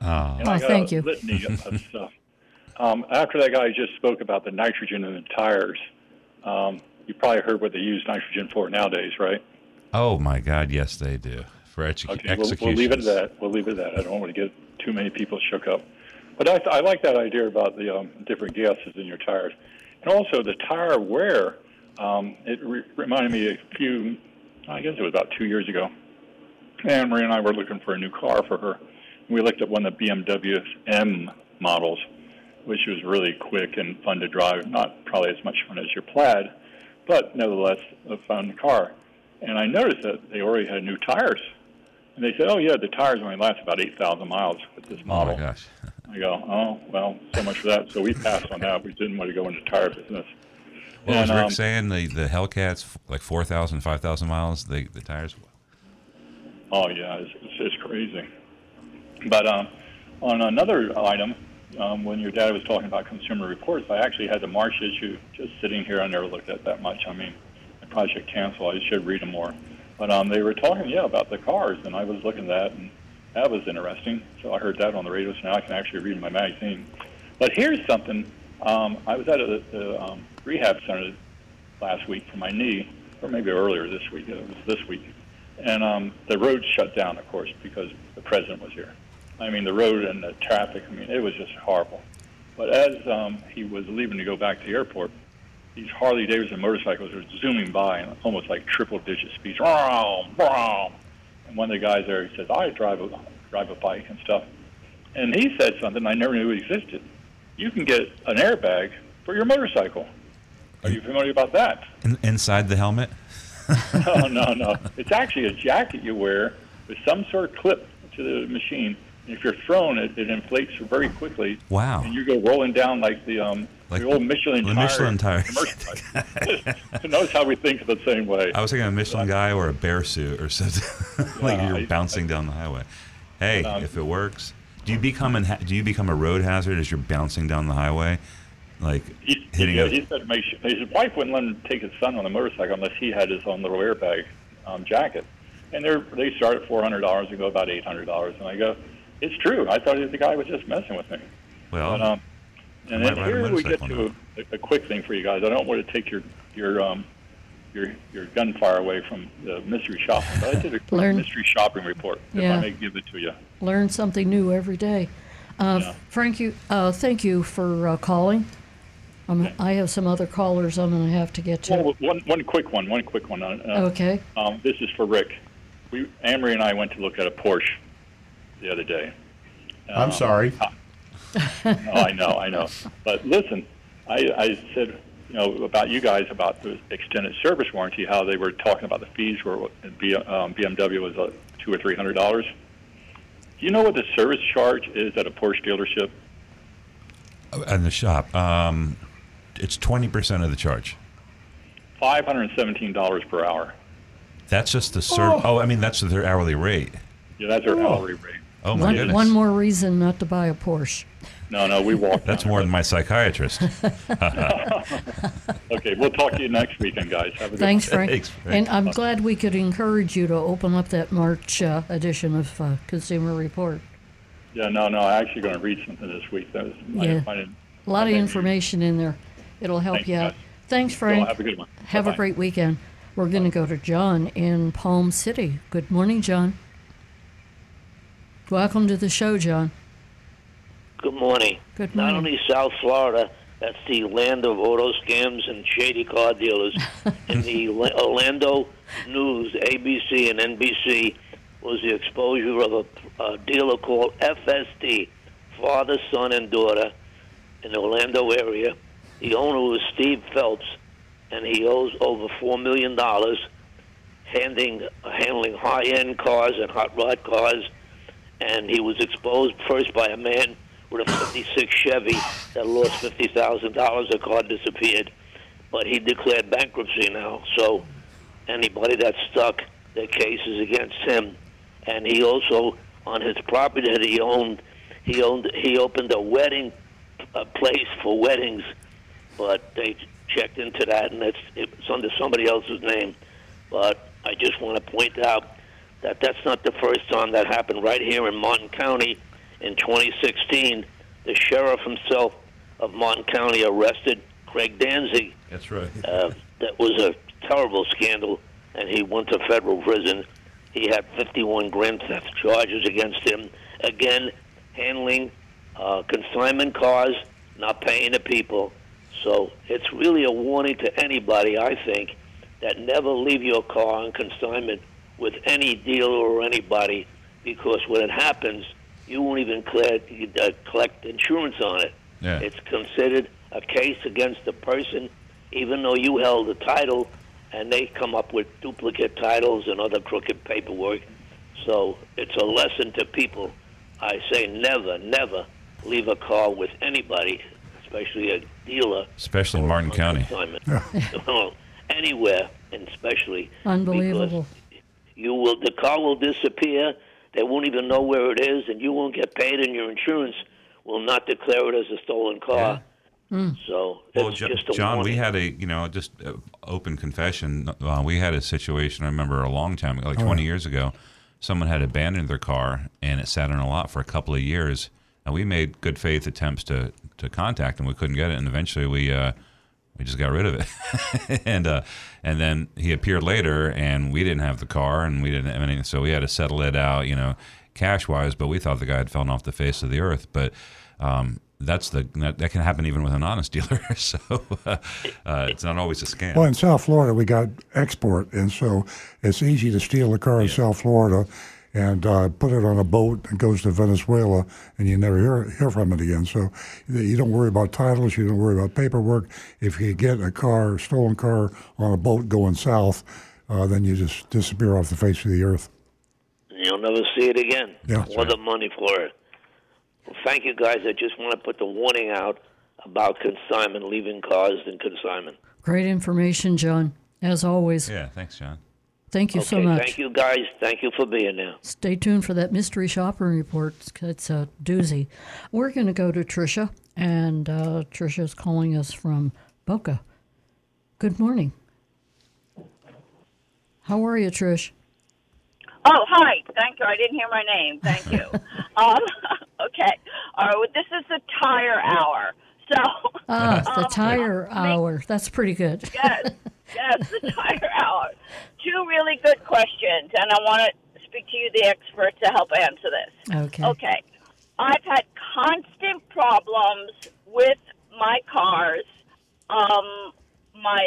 Thank you. Litany of stuff. After that guy just spoke about the nitrogen in the tires, you probably heard what they use nitrogen for nowadays, right? Oh, my God, yes, they do. For executions. We'll leave it at that. I don't want to get too many people shook up. But I like that idea about the different gases in your tires. And also the tire wear, it reminded me I guess it was about 2 years ago, Anne Marie and I were looking for a new car for her. We looked at one of the BMW's M models, which was really quick and fun to drive. Not probably as much fun as your Plaid, but nevertheless a fun car. And I noticed that they already had new tires. And they said, oh, yeah, the tires only last about 8,000 miles with this model. Oh, my gosh. I go, oh, well, so much for that. So we passed on that. We didn't want to go into tire business. Well, was Rick saying the Hellcats, like 4,000, 5,000 miles, the tires? Oh, yeah, it's crazy. But on another item, when your dad was talking about Consumer Reports, I actually had the March issue just sitting here. I never looked at that much. I mean, the project canceled. I should read them more. But they were talking, about the cars, and I was looking at that, and that was interesting. So I heard that on the radio, so now I can actually read my magazine. But here's something. I was at the rehab center last week for my knee, or maybe earlier this week. It was this week. And the road shut down, of course, because the president was here. I mean, the road and the traffic, it was just horrible. But as he was leaving to go back to the airport, these Harley Davidson motorcycles are zooming by and almost like triple-digit speeds. And one of the guys there, he says, I drive a bike and stuff. And he said something I never knew existed. You can get an airbag for your motorcycle. Are you familiar about that? Inside the helmet? No. It's actually a jacket you wear with some sort of clip to the machine. And if you're thrown, it inflates very quickly. Wow. And you go rolling down like the old Michelin tire. Who knows how we think the same way? I was thinking a Michelin guy or a bear suit or something. Bouncing down the highway. Hey, if it works, do you become a road hazard as you're bouncing down the highway, like hitting? He said, his wife wouldn't let him take his son on a motorcycle unless he had his own little airbag jacket. And they start at $400 and go about $800. And I go, it's true. I thought the guy was just messing with me. Well. But, and then here we get to a quick thing for you guys. I don't want to take your gunfire away from the mystery shopping, but I did a mystery shopping report, if I may give it to you. Learn something new every day. Frank, thank you for calling. I have some other callers I'm going to have to get to. Well, one quick one. Okay. This is for Rick. Anne-Marie and I went to look at a Porsche the other day. I'm sorry. I know. But listen, I said, about you guys about the extended service warranty, how they were talking about the fees were BMW was $200 or $300. Do you know what the service charge is at a Porsche dealership? In the shop, it's 20% of the charge. $517 per hour. That's just the service. Oh, that's their hourly rate. Yeah, that's their hourly rate. Oh my goodness. One more reason not to buy a Porsche. No, we walked. That's more than my psychiatrist. Okay, we'll talk to you next weekend, guys. Have a good day. Thanks, Frank. And I'm glad we could encourage you to open up that March edition of Consumer Report. Yeah, no, I'm actually going to read something this week. That was a lot of information in there. It'll help you out. Guys. Thanks, Frank. Have a good one. Have a great weekend. We're going to go to John in Palm City. Good morning, John. Welcome to the show, John. Good morning. Good morning. Not only South Florida, that's the land of auto scams and shady car dealers. In the Orlando News, ABC and NBC, was the exposure of a dealer called FSD, father, son, and daughter, in the Orlando area. The owner was Steve Phelps, and he owes over $4 million handling high-end cars and hot rod cars, and he was exposed first by a man with a 56 Chevy that lost $50,000. The car disappeared, but he declared bankruptcy now, so anybody that's stuck, their case is against him. And he also, on his property that he owned, he opened a place for weddings, but they checked into that, and it's under somebody else's name. But I just want to point out that that's not the first time that happened. Right here in Martin County in 2016, the sheriff himself of Martin County arrested Craig Danzig. That's right. That was a terrible scandal, and he went to federal prison. He had 51 grand theft charges against him. Again, handling consignment cars, not paying the people. So it's really a warning to anybody, I think, that never leave your car on consignment with any dealer or anybody, because when it happens, you won't even collect insurance on it. Yeah. It's considered a case against the person, even though you held the title, and they come up with duplicate titles and other crooked paperwork. So it's a lesson to people. I say never, never leave a car with anybody, especially a dealer. Especially in Martin County. Yeah. Anywhere, and especially. Unbelievable. The car will disappear. They won't even know where it is, and you won't get paid, and your insurance will not declare it as a stolen car. Yeah. So well, John, warning. We had a open confession. We had a situation I remember a long time ago, 20 years ago. Someone had abandoned their car and it sat in a lot for a couple of years. And we made good faith attempts to contact them. We couldn't get it, and eventually we just got rid of it. And then he appeared later, and we didn't have the car, and we didn't have anything, so we had to settle it out, cash wise. But we thought the guy had fallen off the face of the earth, but. That can happen even with an honest dealer. So it's not always a scam. Well, in South Florida, we got export, and so it's easy to steal a car in South Florida and put it on a boat and goes to Venezuela, and you never hear from it again. So you don't worry about titles, you don't worry about paperwork. If you get a stolen car on a boat going south, then you just disappear off the face of the earth. You'll never see it again. Yeah. Or the money for it. Well, thank you, guys. I just want to put the warning out about consignment, leaving cars in consignment. Great information, John, as always. Yeah, thanks, John. Thank you so much. Thank you, guys. Thank you for being there. Stay tuned for that mystery shopper report. It's a doozy. We're going to go to Tricia, and Tricia's calling us from Boca. Good morning. How are you, Trish? Oh, hi. Thank you. I didn't hear my name. Thank you. Okay. All right. Well, this is the tire hour. So. The tire hour. That's pretty good. Yes, the tire hour. Two really good questions, and I want to speak to you, the expert, to help answer this. Okay. I've had constant problems with my cars. My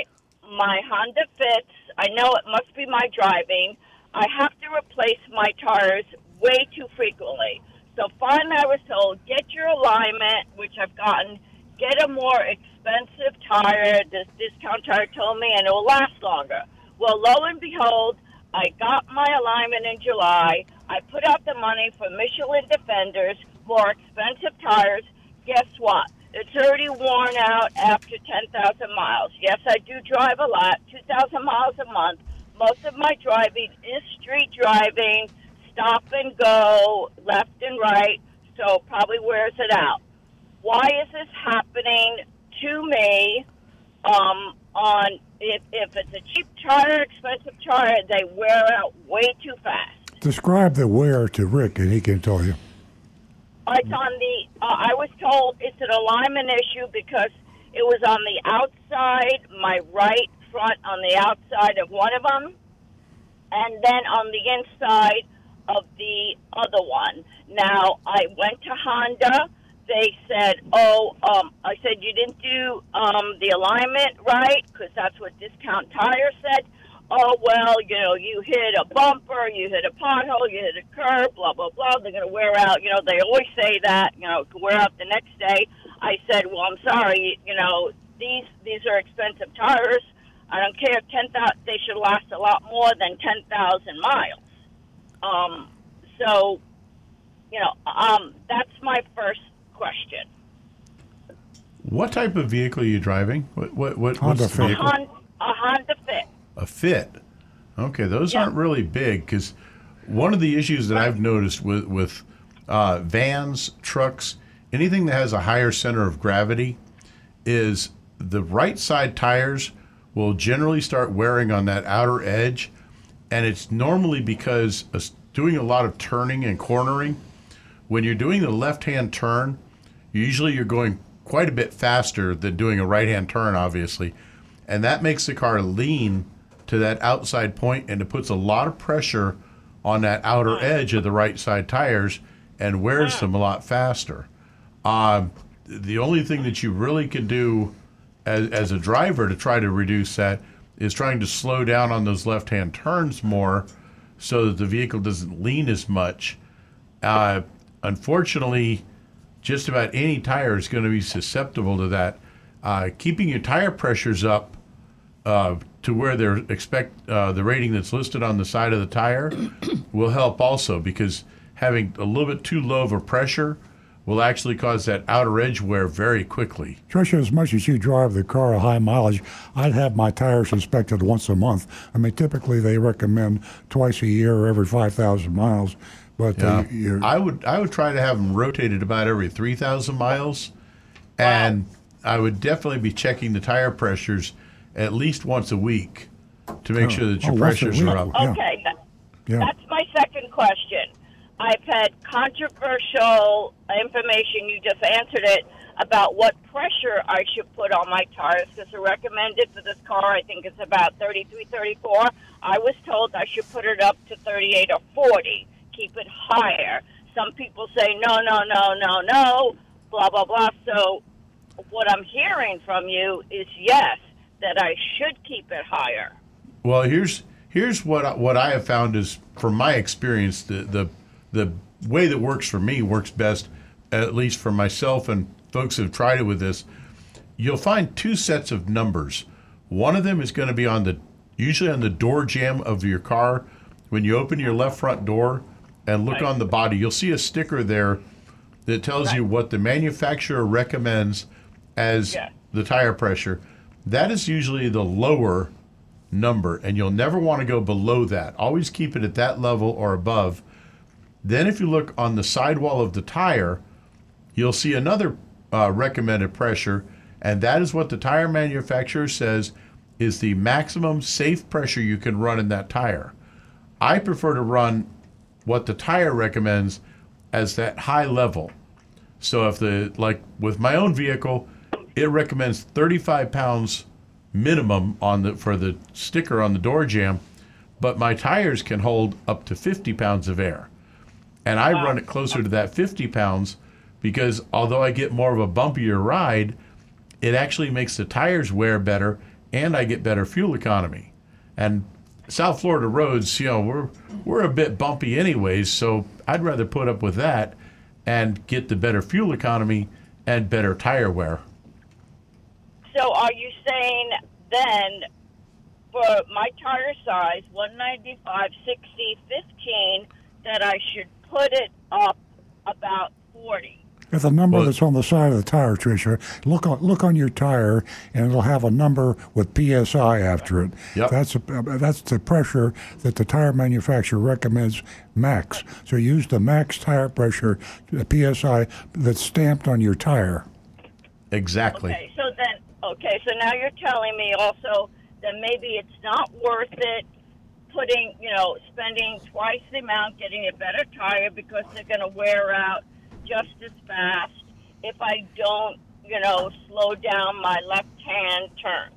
Honda Fits. I know it must be my driving. I have to replace my tires way too frequently. So finally I was told, get your alignment, which I've gotten, get a more expensive tire. This discount tire told me, and it will last longer. Well, lo and behold, I got my alignment in July. I put out the money for Michelin Defenders, more expensive tires. Guess what? It's already worn out after 10,000 miles. Yes, I do drive a lot, 2,000 miles a month. Most of my driving is street driving, stop and go, left and right, so probably wears it out. Why is this happening to me? If it's a cheap tire, expensive tire, they wear out way too fast. Describe the wear to Rick, and he can tell you. It's on the. I was told it's an alignment issue because it was on the outside, my right front on the outside of one of them, and then on the inside of the other one. Now, I went to Honda, they said, I said, you didn't do the alignment right, because that's what Discount Tire said. Oh, well, you know, you hit a bumper, you hit a pothole, you hit a curb, blah, blah, blah. They're going to wear out. You know, they always say that, you know, to wear out the next day. I said, well, I'm sorry, you know, these are expensive tires. I don't care. 10,000, they should last a lot more than 10,000 miles. So, you know, that's my first question. What type of vehicle are you driving? What Honda Fit? A Honda Fit. A Fit. Okay, those aren't really big, because one of the issues that I've noticed with vans, trucks, anything that has a higher center of gravity is the right side tires will generally start wearing on that outer edge, and it's normally because doing a lot of turning and cornering. When you're doing the left-hand turn, usually you're going quite a bit faster than doing a right-hand turn, obviously, and that makes the car lean to that outside point, and it puts a lot of pressure on that outer edge of the right side tires and wears them a lot faster. The only thing that you really can do as a driver to try to reduce that is trying to slow down on those left-hand turns more so that the vehicle doesn't lean as much. Unfortunately, just about any tire is going to be susceptible to that. Keeping your tire pressures up to where they're the rating that's listed on the side of the tire will help also, because having a little bit too low of a pressure will actually cause that outer edge wear very quickly. Tricia, as much as you drive the car a high mileage, I'd have my tires inspected once a month. I mean, typically they recommend twice a year or every 5,000 miles. But I would try to have them rotated about every 3,000 miles, and I would definitely be checking the tire pressures at least once a week to make sure that your pressures are up. Okay, that's my second question. I've had controversial information, you just answered it, about what pressure I should put on my tires, because the recommended for this car, I think it's about 33, 34. I was told I should put it up to 38 or 40, keep it higher. Some people say, no, blah, blah, blah. So what I'm hearing from you is yes, that I should keep it higher. Well, here's what I have found is, from my experience, the way that works for me works best, at least for myself and folks who've tried it with this. You'll find two sets of numbers. One of them is going to be usually on the door jamb of your car. When you open your left front door and look on the body, you'll see a sticker there that tells you what the manufacturer recommends as the tire pressure. That is usually the lower number, and you'll never want to go below that. Always keep it at that level or above. Then if you look on the sidewall of the tire, you'll see another recommended pressure, and that is what the tire manufacturer says is the maximum safe pressure you can run in that tire. I prefer to run what the tire recommends as that high level. So if with my own vehicle, it recommends 35 pounds minimum for the sticker on the door jamb, but my tires can hold up to 50 pounds of air. And I run it closer to that 50 pounds because although I get more of a bumpier ride, it actually makes the tires wear better and I get better fuel economy. And South Florida roads, you know, we're a bit bumpy anyways, so I'd rather put up with that and get the better fuel economy and better tire wear. So are you saying then for my tire size, 195, 60, 15, that I should put it up about 40? It's a number that's on the side of the tire, Tricia. Look on your tire, and it'll have a number with PSI after it. Yep. That's the pressure that the tire manufacturer recommends max. So use the max tire pressure, the PSI, that's stamped on your tire. Exactly. Okay, so then... Okay, so now you're telling me also that maybe it's not worth it spending twice the amount, getting a better tire, because they're going to wear out just as fast if I don't, slow down my left-hand turns.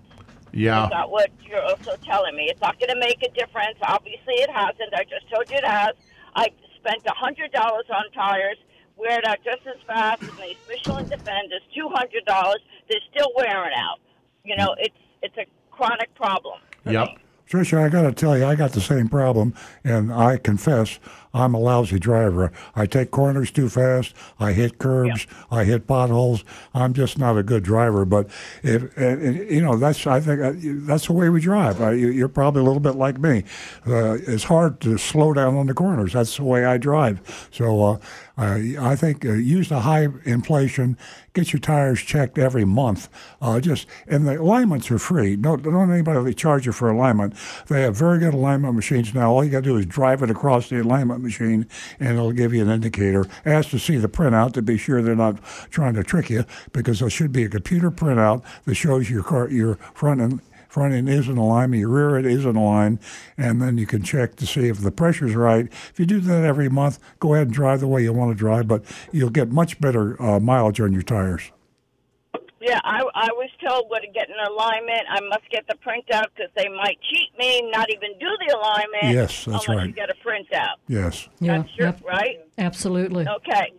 Yeah. Is that what you're also telling me? It's not going to make a difference. Obviously, it hasn't. I just told you it has. I spent $100 on tires, wear it out just as fast as these Michelin Defenders, $200. They're still wearing out. You know, it's a chronic problem. Yep. Tricia, I got to tell you, I got the same problem, and I confess I'm a lousy driver. I take corners too fast. I hit curbs. Yep. I hit potholes. I'm just not a good driver. But if you know, I think that's the way we drive. You're probably a little bit like me. It's hard to slow down on the corners. That's the way I drive. So I think use the high inflation. Get your tires checked every month. And the alignments are free. Don't anybody charge you for alignment. They have very good alignment machines now. All you got to do is drive it across the alignment machine, and it'll give you an indicator. Ask to see the printout to be sure they're not trying to trick you, because there should be a computer printout that shows your car, your front end is in a line, your rear end is in a line, and then you can check to see if the pressure's right. If you do that every month, go ahead and drive the way you want to drive, but you'll get much better mileage on your tires. Yeah, I was told where to get an alignment. I must get the printout because they might cheat me, not even do the alignment. Yes, that's right. Unless you get a printout. Yes. Yeah, that's true, right? Absolutely. Okay.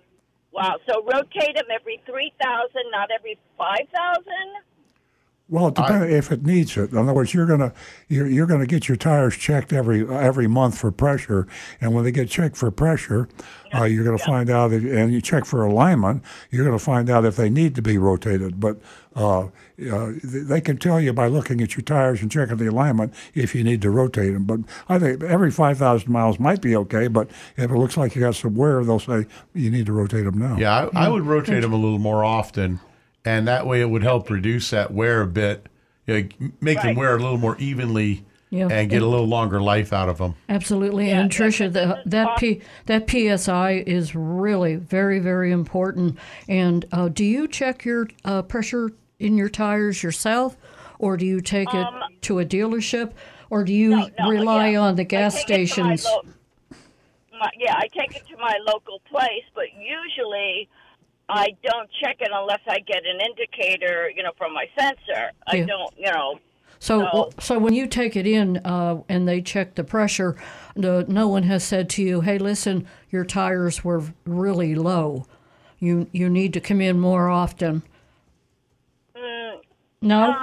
Wow. So rotate them every 3,000, not every 5,000? Well, it depends if it needs it. In other words, you're gonna get your tires checked every month for pressure, and when they get checked for pressure, you're gonna find out. And you check for alignment, you're gonna find out if they need to be rotated. But they can tell you by looking at your tires and checking the alignment if you need to rotate them. But I think every 5,000 miles might be okay. But if it looks like you got some wear, they'll say you need to rotate them now. Yeah, I would rotate them a little more often. And that way it would help reduce that wear a bit, make them wear a little more evenly and get a little longer life out of them. Absolutely. Yeah, and, Tricia, that PSI is really very, very important. And do you check your pressure in your tires yourself, or do you take it to a dealership, or do you rely on the gas stations? I take it to my local place, but usually I don't check it unless I get an indicator, from my sensor. I don't, So when you take it in and they check the pressure, no one has said to you, hey, listen, your tires were really low. You need to come in more often. No?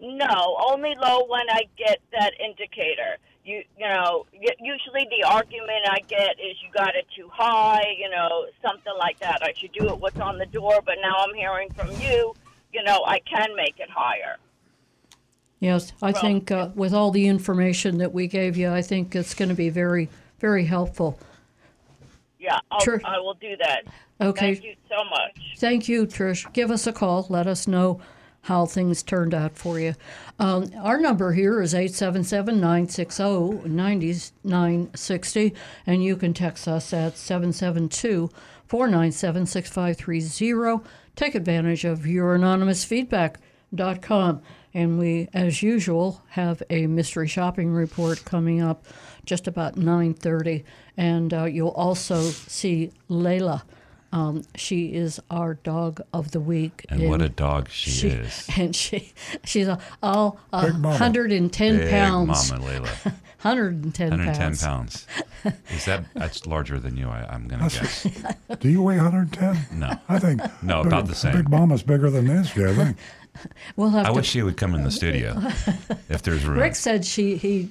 No, only low when I get that indicator. Usually the argument I get is you got it too high, something like that. I should do it what's on the door, but now I'm hearing from you, I can make it higher. Yes, I think with all the information that we gave you, I think it's going to be very, very helpful. Yeah, I will do that. Okay. Thank you so much. Thank you, Trish. Give us a call. Let us know how things turned out for you. Our number here is 877-960-9960, and you can text us at 772-497-6530. Take advantage of YourAnonymousFeedback.com. And we, as usual, have a mystery shopping report coming up just about 9:30. And you'll also see Layla. She is our dog of the week. And what a dog she is. And she's all 110 pounds. Big mama, Layla. 110 pounds. Is that's larger than you, I'm going to guess. Do you weigh 110? No. I think. No, about the same. Big mama's bigger than Nancy, I think. I wish she would come in the studio if there's room. Rick said she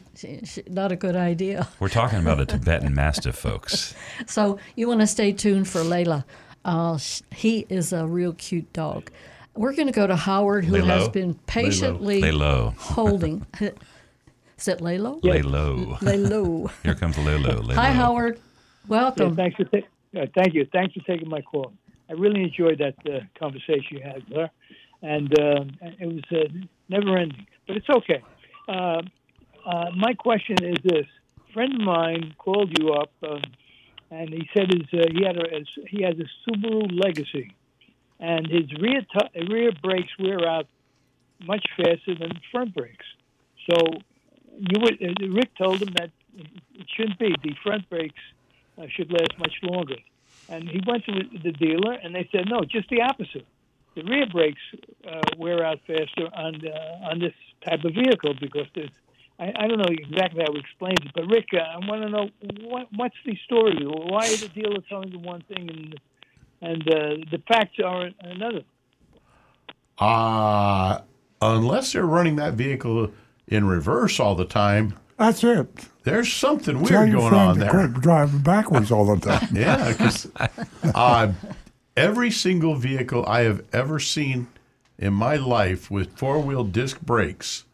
not a good idea. We're talking about a Tibetan Mastiff, folks. So you want to stay tuned for Layla. He is a real cute dog. We're going to go to Howard, who has been patiently holding. Is it Laylo? Yeah. Laylo. Here comes Laylo. Hi, Howard. Welcome. Yeah, Thanks for taking my call. I really enjoyed that conversation you had with her. And it was never-ending, but it's okay. My question is this: a friend of mine called you up, and he said he has a Subaru Legacy, and his rear brakes wear out much faster than front brakes. So Rick told him that it shouldn't be. The front brakes should last much longer. And he went to the dealer, and they said no, just the opposite. The rear brakes wear out faster on this type of vehicle because there's I don't know exactly how we explained it, but Rick, I want to know what's the story? Why is the dealer telling you one thing and the facts are another? Unless they're running that vehicle in reverse all the time. That's it. There's something weird going on there. Quit driving backwards all the time. Yeah, because every single vehicle I have ever seen in my life with four-wheel disc brakes,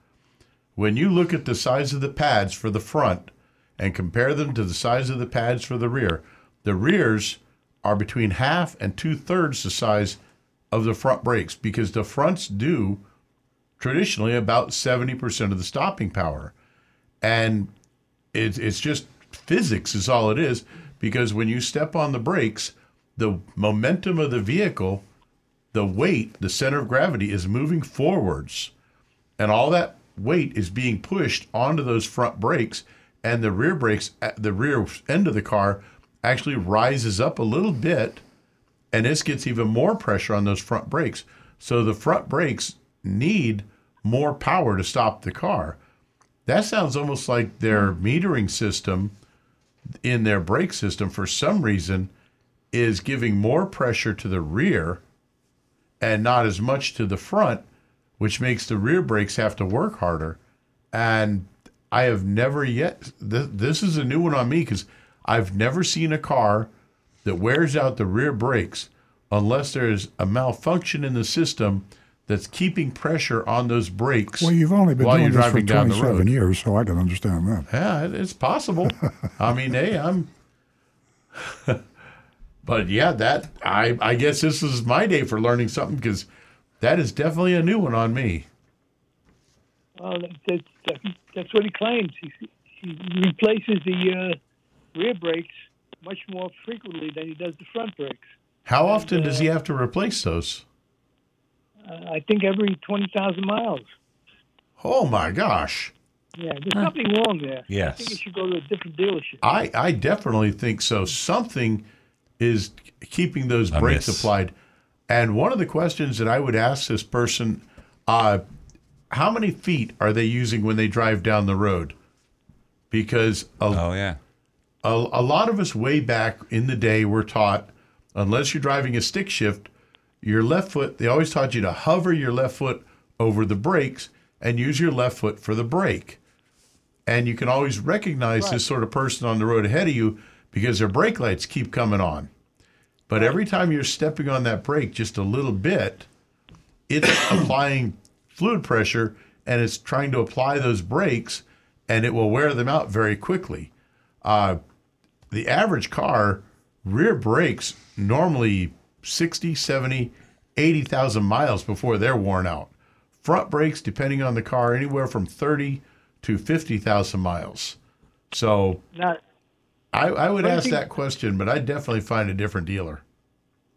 when you look at the size of the pads for the front and compare them to the size of the pads for the rear, the rears are between half and two-thirds the size of the front brakes because the fronts do traditionally about 70% of the stopping power. And it's just physics is all it is, because when you step on the brakes, the momentum of the vehicle, the weight, the center of gravity is moving forwards, and all that weight is being pushed onto those front brakes, and the rear brakes, the rear end of the car actually rises up a little bit, and this gets even more pressure on those front brakes. So the front brakes need more power to stop the car. That sounds almost like their metering system in their brake system for some reason is giving more pressure to the rear and not as much to the front, which makes the rear brakes have to work harder. And I have never yet, this is a new one on me, because I've never seen a car that wears out the rear brakes unless there's a malfunction in the system that's keeping pressure on those brakes. Well, you've only been doing this for 27 years, so I can understand that. Yeah, it's possible. I mean, hey, I'm... But yeah, that I guess this is my day for learning something, because that is definitely a new one on me. Well, that's what he claims. He replaces the rear brakes much more frequently than he does the front brakes. How often does he have to replace those? I think every 20,000 miles. Oh, my gosh. Yeah, there's something wrong there. Yes. I think it should go to a different dealership. I definitely think so. Something is keeping those brakes applied. And one of the questions that I would ask this person, how many feet are they using when they drive down the road? Because a lot of us way back in the day were taught, unless you're driving a stick shift, your left foot, they always taught you to hover your left foot over the brakes and use your left foot for the brake. And you can always recognize this sort of person on the road ahead of you because their brake lights keep coming on. But every time you're stepping on that brake just a little bit, it's applying fluid pressure and it's trying to apply those brakes, and it will wear them out very quickly. The average car, rear brakes normally 60, 70, 80,000 miles before they're worn out. Front brakes, depending on the car, anywhere from 30 to 50,000 miles. So I would ask that question, but I'd definitely find a different dealer.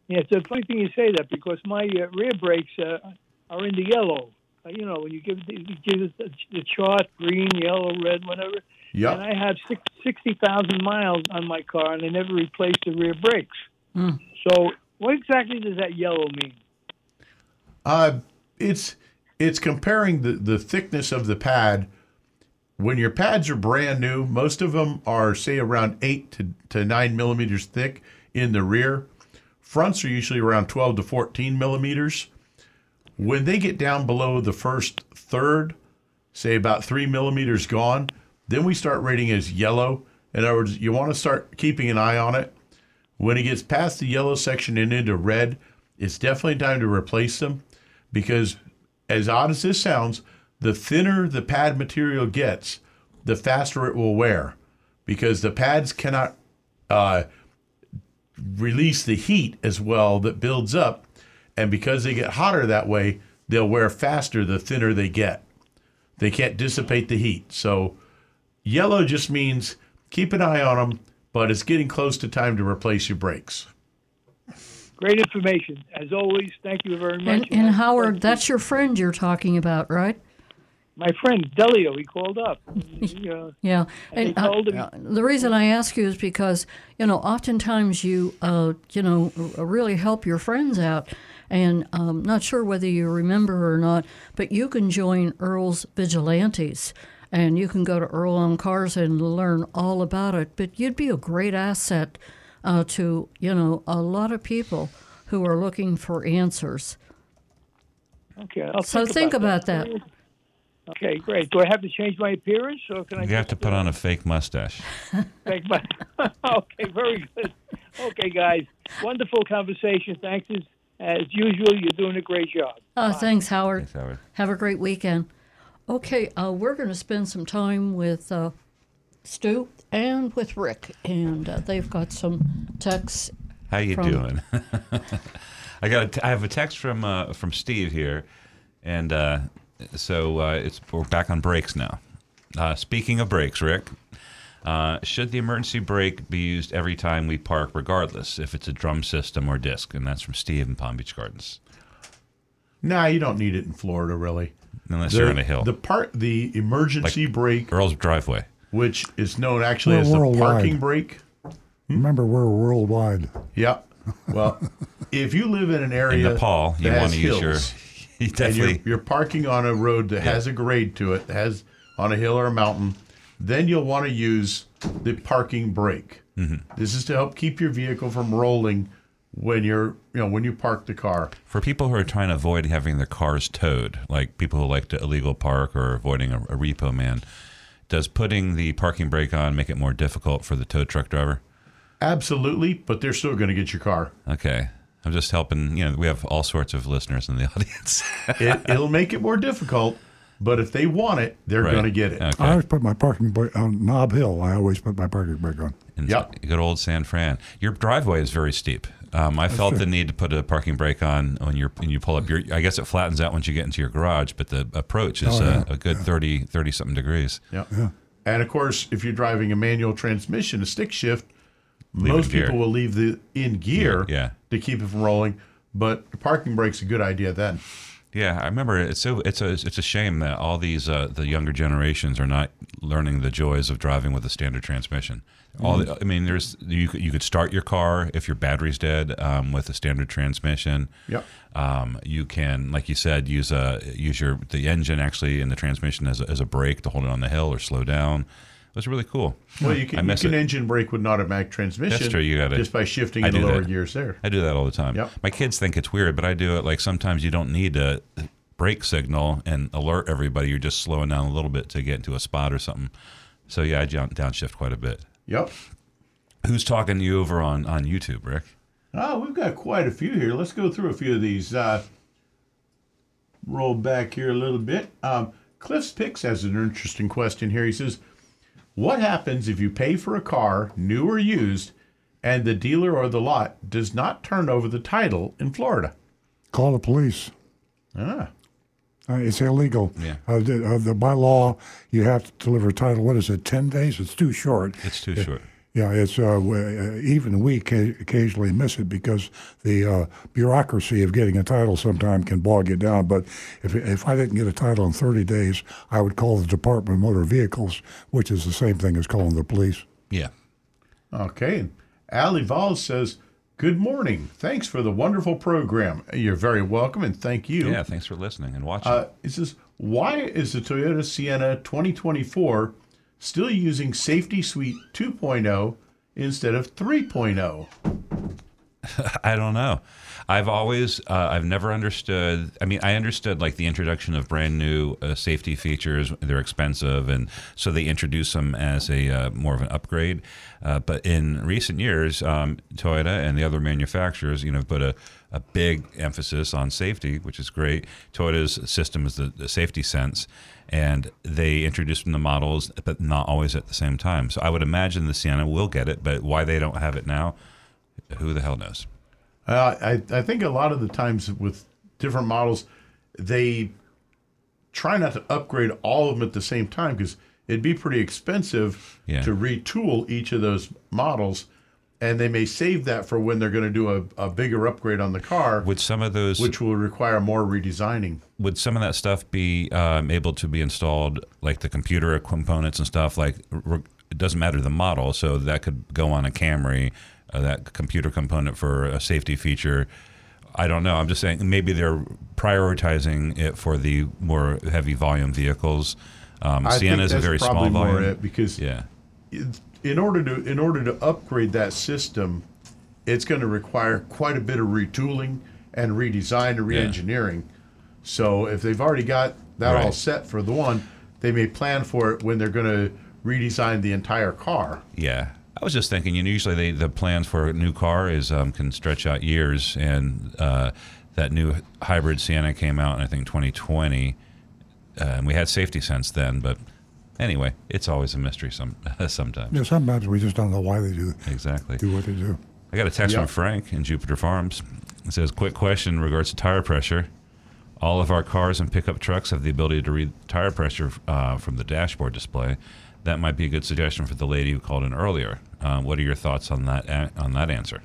Yeah, it's a funny thing you say that, because my rear brakes are in the yellow. You know, when you give the chart, green, yellow, red, whatever. Yep. And I have 60,000 miles on my car, and I never replaced the rear brakes. Mm. So what exactly does that yellow mean? It's comparing the thickness of the pad. When your pads are brand new, most of them are, say, around 8 to 9 millimeters thick in the rear. Fronts are usually around 12 to 14 millimeters. When they get down below the first third, say about 3 millimeters gone, then we start rating as yellow. In other words, you want to start keeping an eye on it. When it gets past the yellow section and into red, it's definitely time to replace them, because as odd as this sounds, the thinner the pad material gets, the faster it will wear, because the pads cannot release the heat as well that builds up. And because they get hotter that way, they'll wear faster the thinner they get. They can't dissipate the heat. So yellow just means keep an eye on them, but it's getting close to time to replace your brakes. Great information. As always, thank you very much. And Howard, that's your friend you're talking about, right? My friend, Delio, he called up. Yeah. And the reason I ask you is because, oftentimes you, really help your friends out. And I'm not sure whether you remember or not, but you can join Earl's Vigilantes. and you can go to Earl on Cars and learn all about it. But you'd be a great asset to, you know, a lot of people who are looking for answers. Okay, I'll think about that. Okay, great. Do I have to change my appearance, or can I? You have to put on a fake mustache. Fake mustache. Okay, very good. Okay, guys, wonderful conversation. Thanks as usual. You're doing a great job. Thanks, Howard. Thanks, Howard. Have a great weekend. Okay, we're going to spend some time with Stu and with Rick, and they've got some texts. How you doing? I have a text from Steve here, and. We're back on brakes now. Speaking of brakes, Rick, should the emergency brake be used every time we park, regardless if it's a drum system or disc? And that's from Steve in Palm Beach Gardens. No, you don't need it in Florida, really, unless you're on a hill. The emergency brake, Earl's driveway, which is known actually as the parking brake. Remember, we're worldwide. Yeah. Well, if you live in an area in Nepal, you want to use your. And you're parking on a road that has a grade to it, that has on a hill or a mountain, then you'll want to use the parking brake. Mm-hmm. This is to help keep your vehicle from rolling when you park the car. For people who are trying to avoid having their cars towed, like people who like to illegal park or avoiding a repo man, does putting the parking brake on make it more difficult for the tow truck driver? Absolutely, but they're still going to get your car. Okay. I'm just helping, we have all sorts of listeners in the audience. It'll make it more difficult, but if they want it, they're going to get it. Okay. I always put my parking brake on Knob Hill. I always put my parking brake on. Good old San Fran. Your driveway is very steep. I felt the need to put a parking brake on when you pull up. I guess it flattens out once you get into your garage, but the approach is a good 30-something degrees. Yeah. Yeah. And, of course, if you're driving a manual transmission, a stick shift, most people will leave the in gear to keep it from rolling, but the parking brake's a good idea then. Yeah, I remember it's a shame that all these the younger generations are not learning the joys of driving with a standard transmission. You could start your car if your battery's dead with a standard transmission. Yep. You can, like you said, use the engine actually in the transmission as a brake to hold it on the hill or slow down. That's really cool. Well, you can engine brake with an automatic transmission. That's true. You got it. Just by shifting into lower gears there. I do that all the time. Yep. My kids think it's weird, but I do it. Like sometimes you don't need a brake signal and alert everybody. You're just slowing down a little bit to get into a spot or something. So yeah, I downshift quite a bit. Yep. Who's talking to you over on YouTube, Rick? Oh, we've got quite a few here. Let's go through a few of these. Roll back here a little bit. Cliff's Picks has an interesting question here. He says, what happens if you pay for a car, new or used, and the dealer or the lot does not turn over the title in Florida? Call the police. It's illegal. Yeah. By law, you have to deliver a title. What is it, 10 days? It's too short. Yeah, it's even we occasionally miss it because the bureaucracy of getting a title sometimes can bog you down. But if I didn't get a title in 30 days, I would call the Department of Motor Vehicles, which is the same thing as calling the police. Yeah. Okay. Ali Valls says, good morning. Thanks for the wonderful program. You're very welcome, and thank you. Yeah, thanks for listening and watching. It says, why is the Toyota Sienna 2024 still using Safety Suite 2.0 instead of 3.0? I don't know. I've never understood. I mean, I understood like the introduction of brand new safety features. They're expensive, and so they introduce them as a more of an upgrade. But in recent years, Toyota and the other manufacturers, put a big emphasis on safety, which is great. Toyota's system is the Safety Sense, and they introduced them to models, but not always at the same time. So I would imagine the Sienna will get it, but why they don't have it now, who the hell knows? I think a lot of the times with different models, they try not to upgrade all of them at the same time because it'd be pretty expensive to retool each of those models, and they may save that for when they're going to do a bigger upgrade on the car, which will require more redesigning. Would some of that stuff be able to be installed, like the computer components and stuff? Like it doesn't matter the model, so that could go on a Camry. That computer component for a safety feature. I don't know. I'm just saying maybe they're prioritizing it for the more heavy volume vehicles Sienna is a very small volume. More it because in order to upgrade that system, it's going to require quite a bit of retooling and redesign and reengineering. Yeah. So if they've already got that all set for the one, they may plan for it when they're going to redesign the entire car. Yeah. I was just thinking, you know, usually the plans for a new car is can stretch out years, and that new hybrid Sienna came out in, I think, 2020, and we had safety sense then, but anyway, it's always a mystery sometimes. Yeah, sometimes we just don't know why they do what they do. I got a text from Frank in Jupiter Farms. It says, quick question in regards to tire pressure. All of our cars and pickup trucks have the ability to read tire pressure from the dashboard display. That might be a good suggestion for the lady who called in earlier. What are your thoughts on that answer?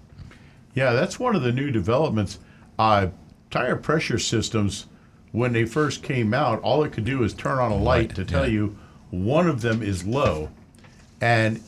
Yeah, that's one of the new developments. Tire pressure systems, when they first came out, all it could do is turn on a light to tell you one of them is low. And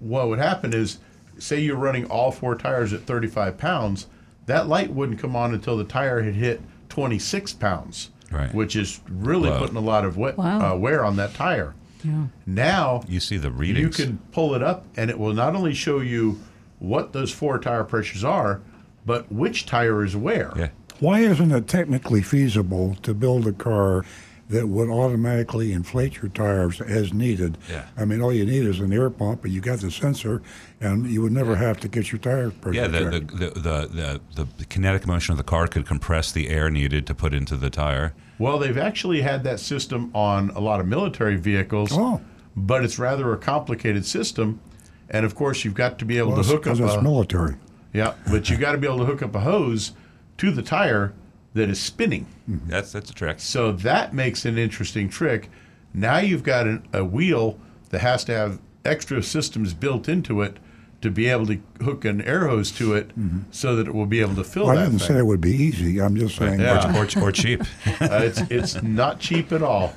what would happen is, say you're running all four tires at 35 pounds, that light wouldn't come on until the tire had hit 26 pounds, which is really putting a lot of wear on that tire. Yeah. Now you see the readings. You can pull it up, and it will not only show you what those four tire pressures are, but which tire is where. Yeah. Why isn't it technically feasible to build a car that would automatically inflate your tires as needed? Yeah. I mean, all you need is an air pump, and you got the sensor, and you would never have to get your tire pressure. Yeah, the kinetic motion of the car could compress the air needed to put into the tire. Well, they've actually had that system on a lot of military vehicles, but it's rather a complicated system, and of course you've got to be able to hook up. Because it's military. Yeah, but you've got to be able to hook up a hose to the tire that is spinning. That's a trick. So that makes an interesting trick. Now you've got a wheel that has to have extra systems built into it to be able to hook an air hose to it so that it will be able to fill that. I didn't say it would be easy. I'm just saying. Yeah. Or cheap. It's not cheap at all.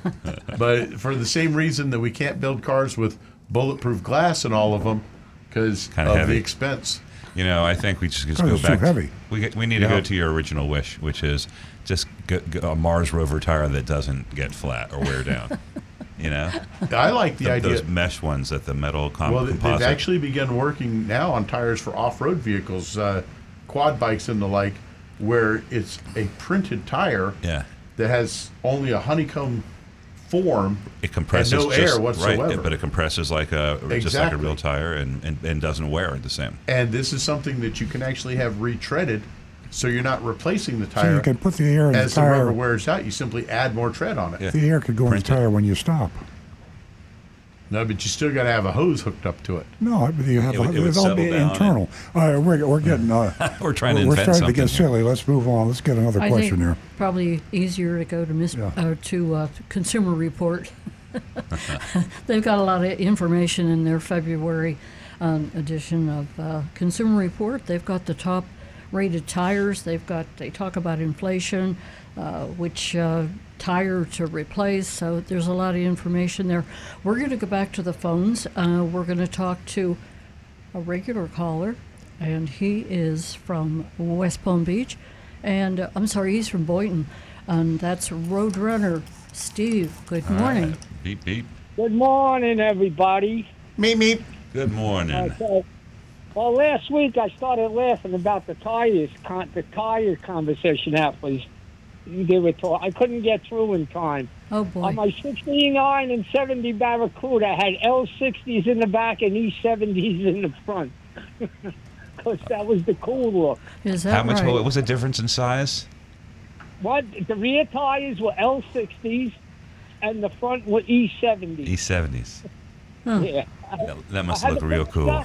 But for the same reason that we can't build cars with bulletproof glass in all of them because of the expense. You know, I think we just go back. Too heavy. We need to go to your original wish, which is just get a Mars rover tire that doesn't get flat or wear down. You know, I like the idea. Those mesh ones that the metal composite. Well, they've actually begun working now on tires for off-road vehicles, quad bikes and the like, where it's a printed tire that has only a honeycomb form. It compresses and air whatsoever. Right, but it compresses like just like a real tire and doesn't wear the same. And this is something that you can actually have retreaded, so you're not replacing the tire. So you can put the air in the tire. As the rubber wears out, you simply add more tread on it. Yeah. The air could go in the tire when you stop. No, but you still got to have a hose hooked up to it. No, you have it'll be internal. We're getting. We're trying to invent something. We're starting to get silly. Let's move on. Let's get another question here. Probably easier to go to Consumer Report. They've got a lot of information in their February edition of Consumer Report. They've got the top rated tires. They talk about inflation, which tire to replace. So there's a lot of information there. We're going to go back to the phones. We're going to talk to a regular caller, and he is from West Palm Beach. And I'm sorry, he's from Boynton. And that's Roadrunner Steve. Good morning. Beep, beep. Good morning, everybody. Meep, meep. Good morning. Okay. Well, last week I started laughing about the tire conversation after they were talking. I couldn't get through in time. Oh, boy. On my 69 and 70 Barracuda, I had L60s in the back and E70s in the front. Because that was the cool look. Is that how much what was the difference in size? What? The rear tires were L60s and the front were E70s. Huh. Yeah. That must look real cool.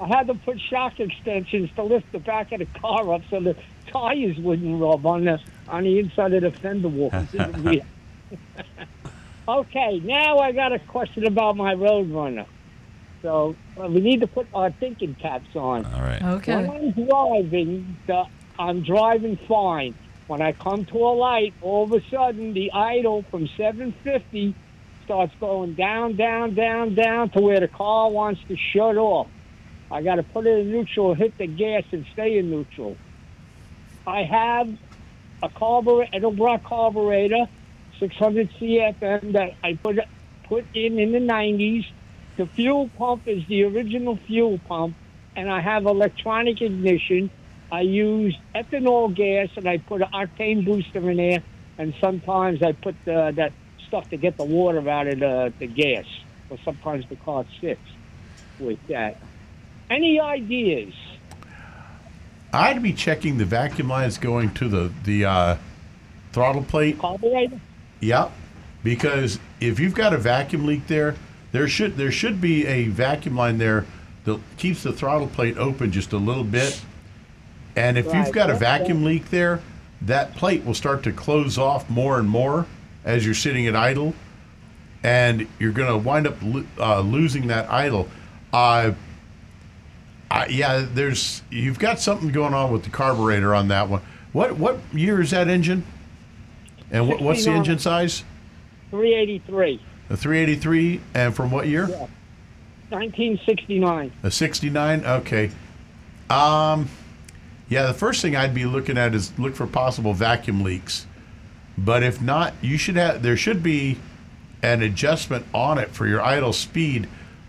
I had to put shock extensions to lift the back of the car up so the tires wouldn't rub on the inside of the fender wall. Okay, now I got a question about my Roadrunner. So we need to put our thinking caps on. All right. Okay. When I'm driving, I'm driving fine. When I come to a light, all of a sudden the idle from 750 starts going down, down, down, down to where the car wants to shut off. I got to put it in neutral, hit the gas, and stay in neutral. I have a Edelbrock carburetor, 600 CFM that I put in the 90s. The fuel pump is the original fuel pump, and I have electronic ignition. I use ethanol gas, and I put an octane booster in there, and sometimes I put that stuff to get the water out of the gas, or sometimes the car sits with that. Any ideas? I'd be checking the vacuum lines going to the throttle plate. Carburetor? Yeah, because if you've got a vacuum leak there, there should be a vacuum line there that keeps the throttle plate open just a little bit. And if you've got a vacuum leak there, that plate will start to close off more and more as you're sitting at idle, and you're going to wind up losing that idle. You've got something going on with the carburetor on that one. What year is that engine? And what's the engine size? 383. A 383, and from what year? Yeah. 1969. A 69, okay. Yeah, the first thing I'd be looking at is look for possible vacuum leaks. But if not, there should be an adjustment on it for your idle speed.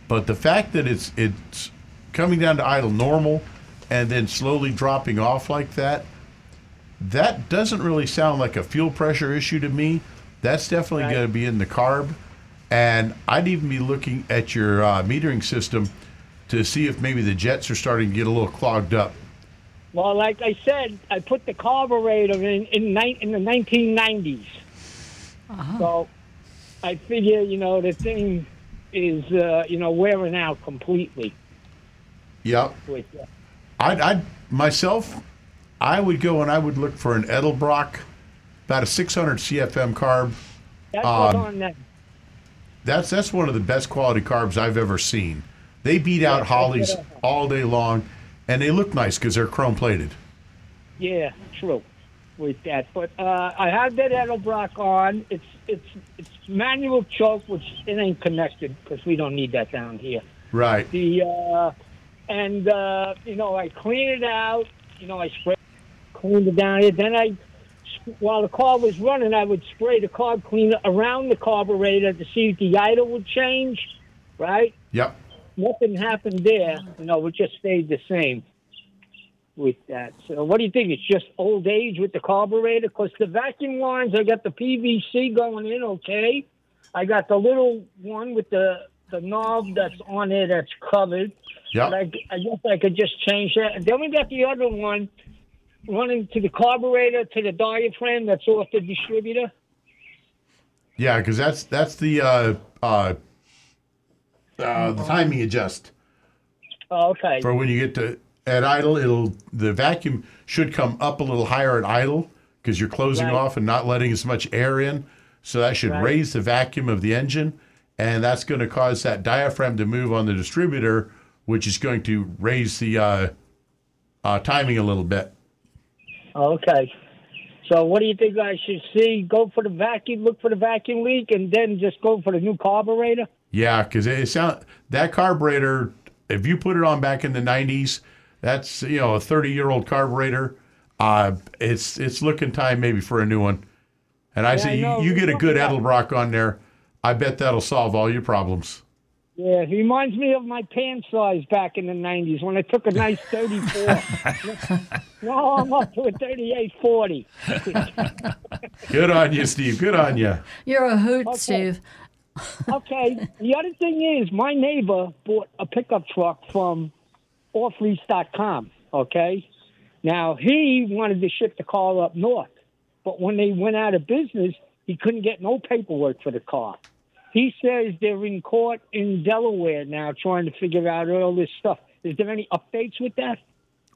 But the fact that it's coming down to idle normal and then slowly dropping off like that, that doesn't really sound like a fuel pressure issue to me. That's definitely going to be in the carb. And I'd even be looking at your metering system to see if maybe the jets are starting to get a little clogged up. Well, like I said, I put the carburetor in the 1990s. Uh-huh. So I figure, the thing is, wearing out completely. Yep. I would look for an Edelbrock, about a 600 CFM carb. That's what's on that. That's one of the best quality carbs I've ever seen. They beat out Hollies all day long. And they look nice because they're chrome-plated. Yeah, true with that. But I have that Edelbrock on. It's manual choke, which it ain't connected because we don't need that down here. Right. I clean it out. I cleaned it down here. Then while the car was running, I would spray the carb cleaner around the carburetor to see if the idle would change, right? Yep. Nothing happened there. It just stayed the same with that. So what do you think? It's just old age with the carburetor? Because the vacuum lines, I got the PVC going in, okay. I got the little one with the knob that's on there that's covered. Yeah. I guess I could just change that. And then we got the other one running to the carburetor, to the diaphragm that's off the distributor. Yeah, because that's the... the timing adjust. Oh, okay. For when you get to at idle, the vacuum should come up a little higher at idle because you're closing off and not letting as much air in. So that should raise the vacuum of the engine, and that's going to cause that diaphragm to move on the distributor, which is going to raise the timing a little bit. Okay. So what do you think I should see? Go for the vacuum, look for the vacuum leak, and then just go for the new carburetor? Yeah, because that carburetor, if you put it on back in the 90s, that's a 30-year-old carburetor. It's looking time maybe for a new one. And you get a good Edelbrock on there, I bet that'll solve all your problems. Yeah, he reminds me of my pant size back in the 90s when I took a nice 34. No, I'm up to a 3840. Good on you, Steve. Good on you. You're a hoot, okay. Steve. Okay. The other thing is, my neighbor bought a pickup truck from offlease.com, okay? Now, he wanted to ship the car up north, but when they went out of business, he couldn't get no paperwork for the car. He says they're in court in Delaware now trying to figure out all this stuff. Is there any updates with that?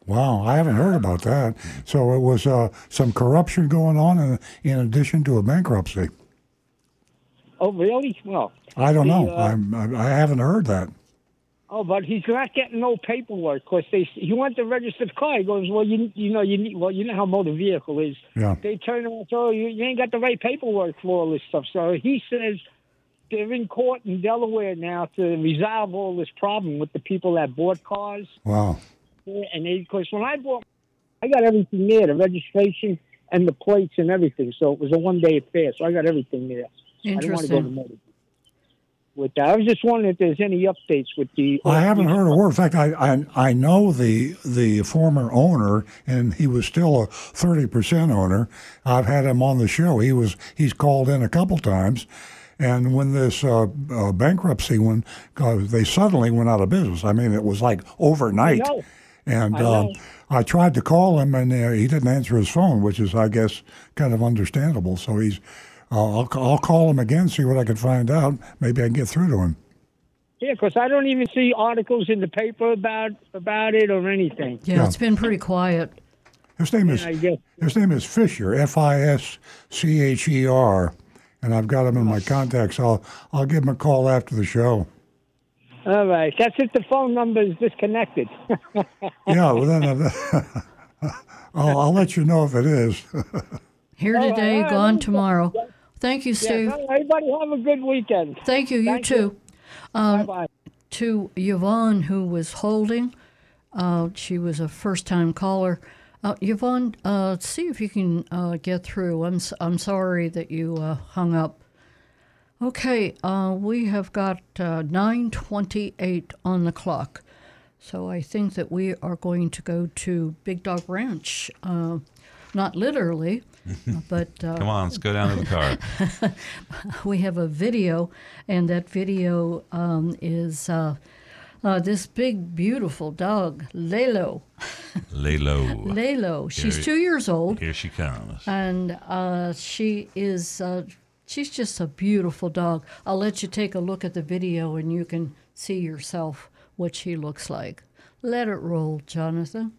Wow, I haven't heard about that. So it was some corruption going on in addition to a bankruptcy. Oh, really? Well, I don't know. I haven't heard that. Oh, but he's not getting no paperwork because he wants to register the car. He goes, well, you know how motor vehicle is. Yeah. They turn around and say, oh, you ain't got the right paperwork for all this stuff. So he says they're in court in Delaware now to resolve all this problem with the people that bought cars. Wow. And because when I bought, I got everything there, the registration and the plates and everything. So it was a one-day affair. So I got everything there. Interesting. I didn't want to go to Motor with that. I was just wondering if there's any updates with the... Well, I haven't heard a word. In fact, I know the former owner, and he was still a 30% owner. I've had him on the show. He's called in a couple times. And when this bankruptcy one, they suddenly went out of business. I mean, it was like overnight. I tried to call him, and he didn't answer his phone, which is, I guess, kind of understandable. So he's, I'll call him again, see what I can find out. Maybe I can get through to him. Yeah, because I don't even see articles in the paper about it or anything. Yeah, it's been pretty quiet. His name is Fisher, Fischer, and I've got him in my contacts. I'll give him a call after the show. All right. That's if the phone number is disconnected. Yeah, well, then I'll let you know if it is. Here today, gone tomorrow. Thank you, Steve. Yeah, everybody have a good weekend. Thank you. You too. Bye-bye. To Yvonne, who was holding, she was a first-time caller. Yvonne, see if you can get through. I'm sorry that you hung up. Okay, we have got 9:28 on the clock, so I think that we are going to go to Big Dog Ranch. Not literally, but... Come on, let's go down to the car. We have a video, and that video is this big, beautiful dog, Lalo. Lalo. She's 2 years old. Here she comes. And she is... she's just a beautiful dog. I'll let you take a look at the video and you can see yourself what she looks like. Let it roll, Jonathan.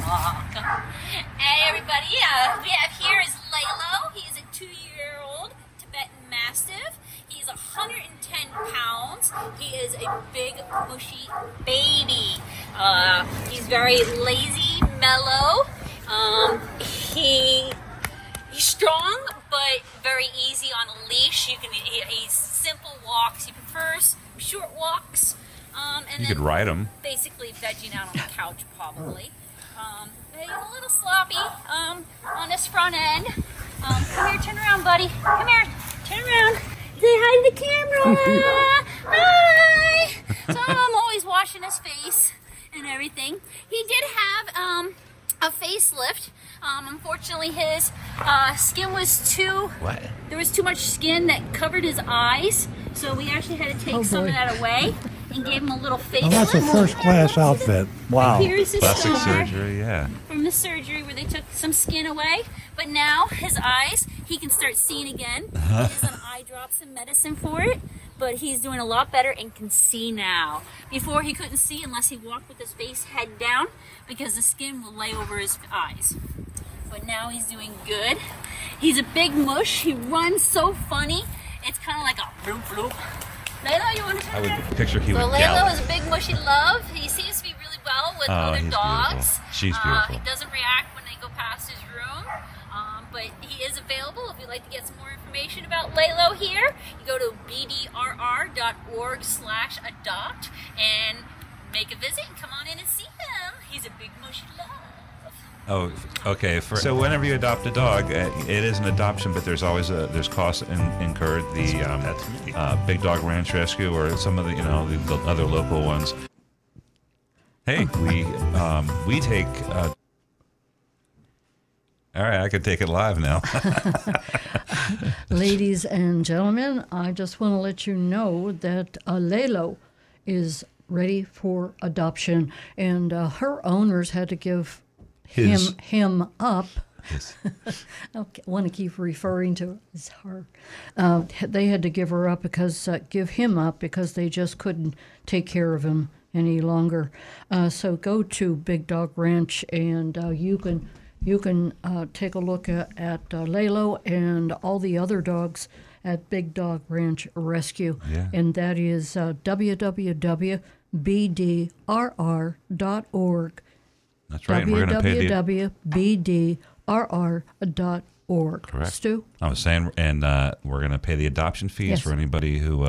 Hey, everybody. We have here is Lalo. He's a 2-year-old Tibetan Mastiff. He's 110 pounds. He is a big, bushy baby. He's very lazy, mellow. He's strong, but very easy on a leash. He's simple walks. He prefers short walks. And you could ride him. Basically vegging out on the couch, probably. He's a little sloppy on his front end. Come here, turn around, buddy. Come here, turn around. Say hi to the camera. Hi. So I'm always washing his face and everything. He did have a facelift. Unfortunately, his skin was there was too much skin that covered his eyes, so we actually had to take some of that away and gave him a little face. Well, that's a first-class outfit. Wow. Here's his plastic surgery, yeah. From the surgery where they took some skin away, but now his eyes, he can start seeing again. He has some eye drops and medicine for it, but he's doing a lot better and can see now. Before, he couldn't see unless he walked with his face head down because the skin will lay over his eyes. But now he's doing good. He's a big mush. He runs so funny. It's kind of like a bloop bloop. Lalo, you want to turn around? I would picture he would gallop. Lalo is a big mushy love. He seems to be really well with other dogs. Beautiful. She's beautiful. He doesn't react when they go past his room. But he is available. If you'd like to get some more information about Lalo here, you go to bdrr.org/adopt and make a visit and come on in and see him. He's a big mushy love. Oh, okay. So whenever you adopt a dog, it is an adoption, but there's always there's costs incurred. The Big Dog Ranch Rescue or some of the the other local ones. Hey, we take. All right, I could take it live now. Ladies and gentlemen, I just want to let you know that Lalo is ready for adoption, and her owners had to give. Him up. Yes. Okay, I want to keep referring to as her. They had to give him up because they just couldn't take care of him any longer. So go to Big Dog Ranch and you can take a look at Lalo and all the other dogs at Big Dog Ranch Rescue, and that is www.bdrr.org. That's right. And we're going to pay www.bdrr.org. Correct. Stu? I was saying, and we're going to pay the adoption fees for anybody who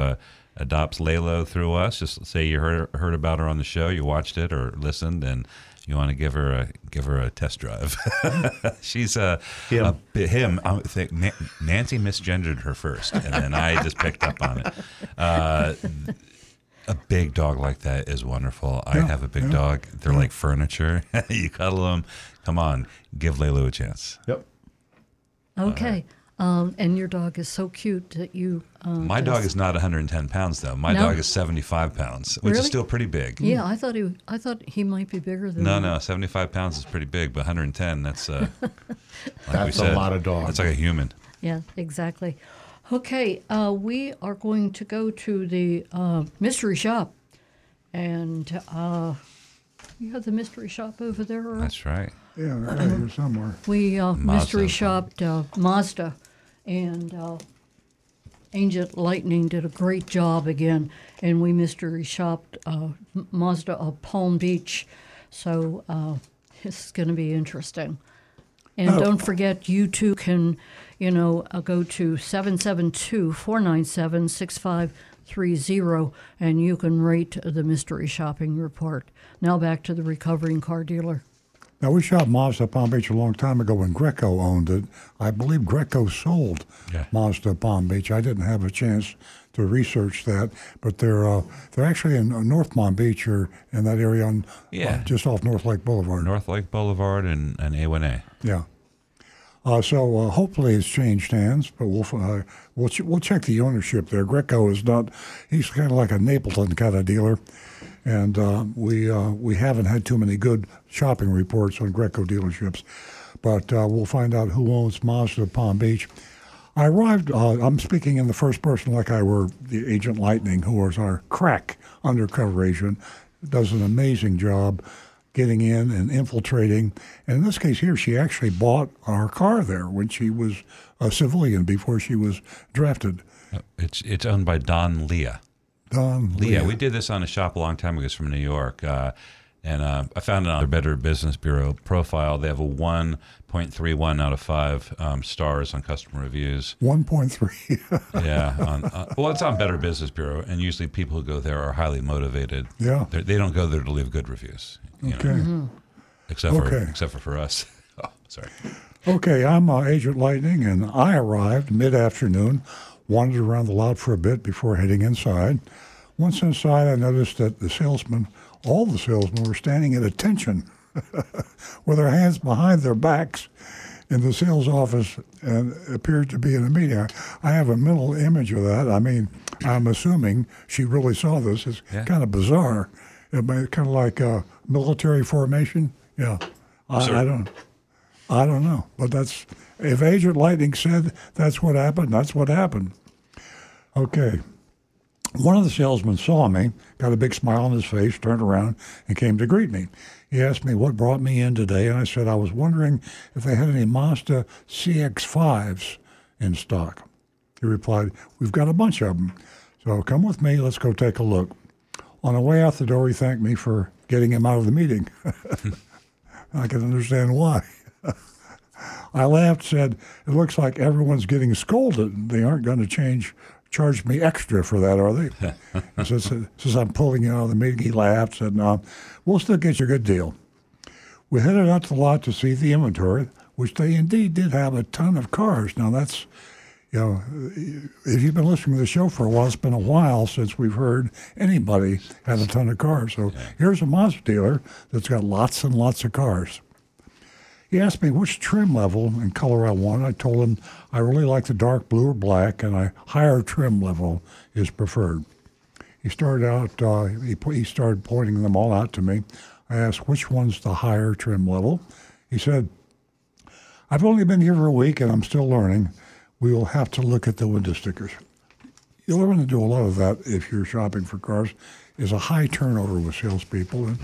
adopts Lalo through us, just say you heard about her on the show, you watched it or listened, and you want to give her a test drive. She's I think Nancy misgendered her first, and then I just picked up on it. A big dog like that is wonderful. Yeah, I have a big dog. They're like furniture. You cuddle them. Come on, give Lalo a chance. Yep. Okay. And your dog is so cute that you... my dog is not 110 pounds, though. My dog is 75 pounds, which is still pretty big. Yeah, I thought he might be bigger than that. No, 75 pounds is pretty big, but 110, that's... that's a lot of dogs. That's like a human. Yeah, exactly. Okay, we are going to go to the mystery shop. And you have the mystery shop over there, Earl? That's right. Yeah, they're out here somewhere. We mystery shopped Mazda. And Agent Lightning did a great job again, and we mystery shopped Mazda of Palm Beach. So this is going to be interesting. And don't forget, you too can, go to 772-497-6530, and you can rate the mystery shopping report. Now back to the recovering car dealer. Now, we shot Mazda Palm Beach a long time ago when Greco owned it. I believe Greco sold Mazda Palm Beach. I didn't have a chance to research that, but they're actually in North Palm Beach or in that area on just off North Lake Boulevard. North Lake Boulevard and A1A. Yeah. So hopefully it's changed hands, but we'll check the ownership there. Greco is not. He's kind of like a Napleton kind of dealer. And we haven't had too many good shopping reports on Greco dealerships, but we'll find out who owns Mazda Palm Beach. I arrived. I'm speaking in the first person, like I were the Agent Lightning, who was our crack undercover agent, does an amazing job getting in and infiltrating. And in this case here, she actually bought our car there when she was a civilian before she was drafted. It's owned by Don Lea. Yeah, we did this on a shop a long time ago. It's from New York. And I found it on their Better Business Bureau profile. They have a 1.31 out of 5 stars on customer reviews. 1.3. Yeah. It's on Better Business Bureau, and usually people who go there are highly motivated. Yeah. They don't go there to leave good reviews. Except for us. Oh, sorry. Okay, I'm Agent Lightning, and I arrived mid-afternoon. Wandered around the lot for a bit before heading inside. Once inside, I noticed that all the salesmen were standing at attention with their hands behind their backs in the sales office and appeared to be in a meeting. I have a mental image of that. I mean, I'm assuming she really saw this. It's kind of bizarre. It's kind of like a military formation. Yeah, I don't know, but that's... If Agent Lightning said that's what happened, that's what happened. Okay. One of the salesmen saw me, got a big smile on his face, turned around, and came to greet me. He asked me what brought me in today, and I said I was wondering if they had any Mazda CX-5s in stock. He replied, "We've got a bunch of them, so come with me. Let's go take a look." On the way out the door, he thanked me for getting him out of the meeting. I can understand why. I laughed, said, "It looks like everyone's getting scolded. They aren't going to charge me extra for that, are they?" He said, "Since I'm pulling you out of the meeting," he laughed, said, "No, we'll still get you a good deal." We headed out to the lot to see the inventory, which they indeed did have a ton of cars. Now that's, if you've been listening to the show for a while, it's been a while since we've heard anybody had a ton of cars. So here's a Mazda dealer that's got lots and lots of cars. He asked me which trim level and color I wanted. I told him I really like the dark blue or black, and a higher trim level is preferred. He started out. He started pointing them all out to me. I asked which one's the higher trim level. He said, "I've only been here for a week, and I'm still learning. We will have to look at the window stickers." You'll learn to do a lot of that if you're shopping for cars. Is a high turnover with salespeople. And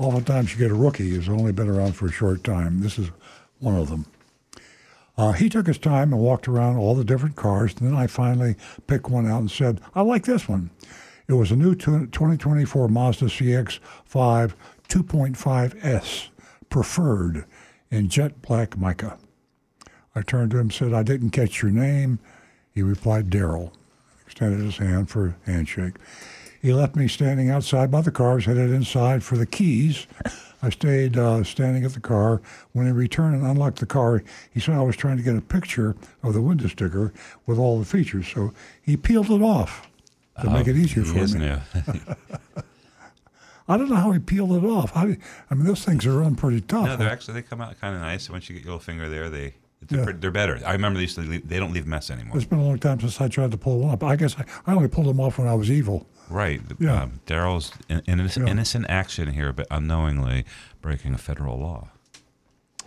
oftentimes you get a rookie who's only been around for a short time. This is one of them. He took his time and walked around all the different cars, and then I finally picked one out and said, "I like this one." It was a new 2024 Mazda CX-5 2.5S, preferred, in jet black mica. I turned to him and said, "I didn't catch your name." He replied, "Daryl." extended his hand for a handshake. He left me standing outside by the cars, headed inside for the keys. I stayed standing at the car. When he returned and unlocked the car, he said I was trying to get a picture of the window sticker with all the features. So he peeled it off to make it easier for me. I don't know how he peeled it off. I mean, those things are run pretty tough. No, they come out kind of nice. Once you get your little finger there, they're better. I remember they used to leave, they don't leave mess anymore. It's been a long time since I tried to pull one up. I guess I only pulled them off when I was evil. Right. Yeah. Daryl's innocent action here, but unknowingly breaking a federal law.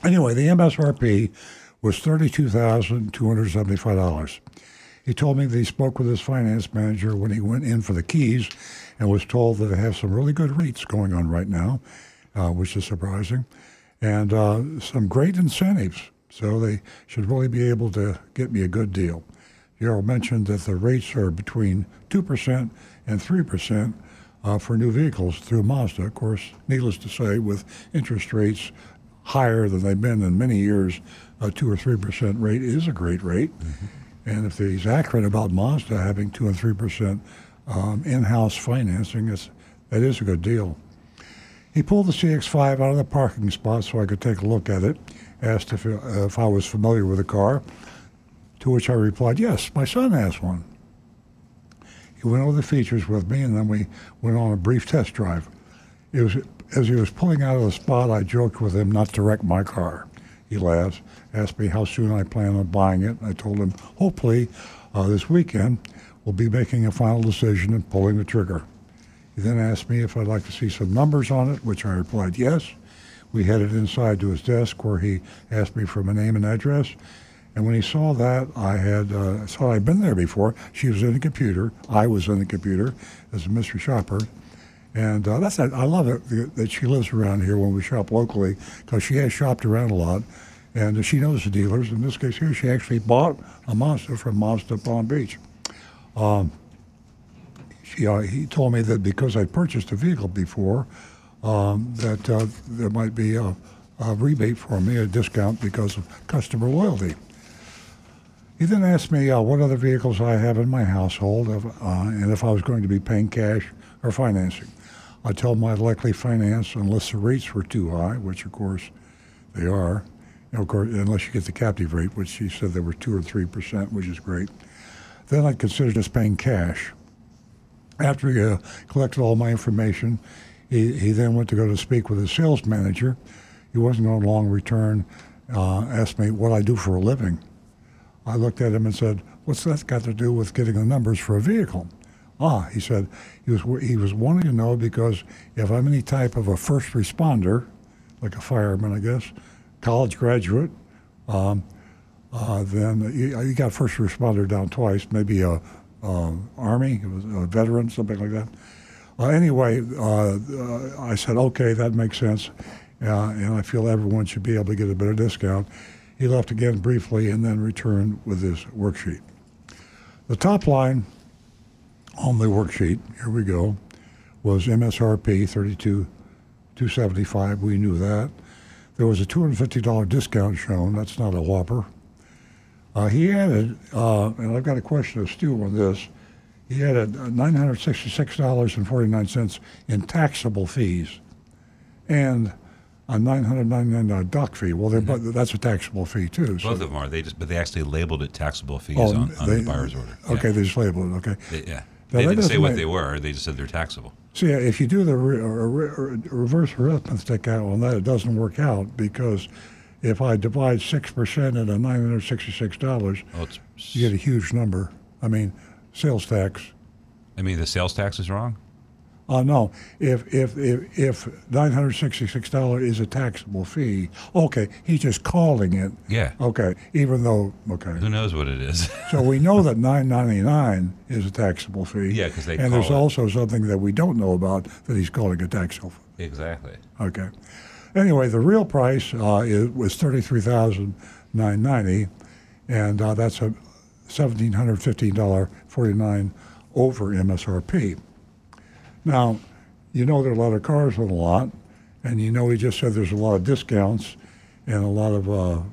Anyway, the MSRP was $32,275. He told me that he spoke with his finance manager when he went in for the keys and was told that they have some really good rates going on right now, which is surprising, and some great incentives. So they should really be able to get me a good deal. Earl mentioned that the rates are between 2% and 3% for new vehicles through Mazda. Of course, needless to say, with interest rates higher than they've been in many years, a 2 or 3% rate is a great rate. Mm-hmm. And if he's accurate about Mazda having 2 and 3% in-house financing, that is a good deal. He pulled the CX-5 out of the parking spot so I could take a look at it, asked if I was familiar with the car, to which I replied, yes, my son has one. He went over the features with me, and then we went on a brief test drive. As he was pulling out of the spot, I joked with him not to wreck my car. He laughed, asked me how soon I plan on buying it. I told him, hopefully this weekend, we'll be making a final decision and pulling the trigger. He then asked me if I'd like to see some numbers on it, which I replied, yes. We headed inside to his desk where he asked me for my name and address. And when he saw that, I'd been there before. She was in the computer. I was in the computer as a mystery shopper. And I love it that she lives around here when we shop locally, because she has shopped around a lot. And she knows the dealers. In this case here, she actually bought a Mazda from Mazda Palm Beach. He told me that because I purchased a vehicle before, that there might be a rebate for me, a discount because of customer loyalty. He then asked me what other vehicles I have in my household and if I was going to be paying cash or financing. I told him I'd likely finance unless the rates were too high, which of course they are, and of course unless you get the captive rate, which he said there were 2 or 3%, which is great. Then I considered just paying cash. After he collected all my information, he then went to go to speak with his sales manager. He wasn't going long return, asked me what I do for a living. I looked at him and said, what's that got to do with getting the numbers for a vehicle? He said, he was wanting to know because if I'm any type of a first responder, like a fireman, I guess, college graduate, then you got first responder down twice, maybe Army, a veteran, something like that. Anyway, I said, okay, that makes sense, and I feel everyone should be able to get a better discount. He left again briefly and then returned with his worksheet. The top line on the worksheet, here we go, was MSRP $32,275. We knew that. There was a $250 discount shown. That's not a whopper. He added, and I've got a question of Stu on this, he added $966.49 in taxable fees and a $999 dock fee. Well, but that's a taxable fee, too. So. Both of them are. They actually labeled it taxable fees on the buyer's order. Okay, yeah. They just labeled it. Okay. They didn't say what they were. They just said they're taxable. So, yeah, if you do the reverse arithmetic on that, it doesn't work out because if I divide 6% into $966, you get a huge number. I mean... Sales tax. I mean, the sales tax is wrong? No. If $966 is a taxable fee, okay, he's just calling it. Yeah. Okay, even though, okay. Who knows what it is? So we know that $999 is a taxable fee. Yeah, because they call it. And there's also something that we don't know about that he's calling a taxable fee. Exactly. Okay. Anyway, the real price was $33,990, and that's a $1,715.49 over MSRP. Now, you know there are a lot of cars on the lot, and you know he just said there's a lot of discounts and a lot of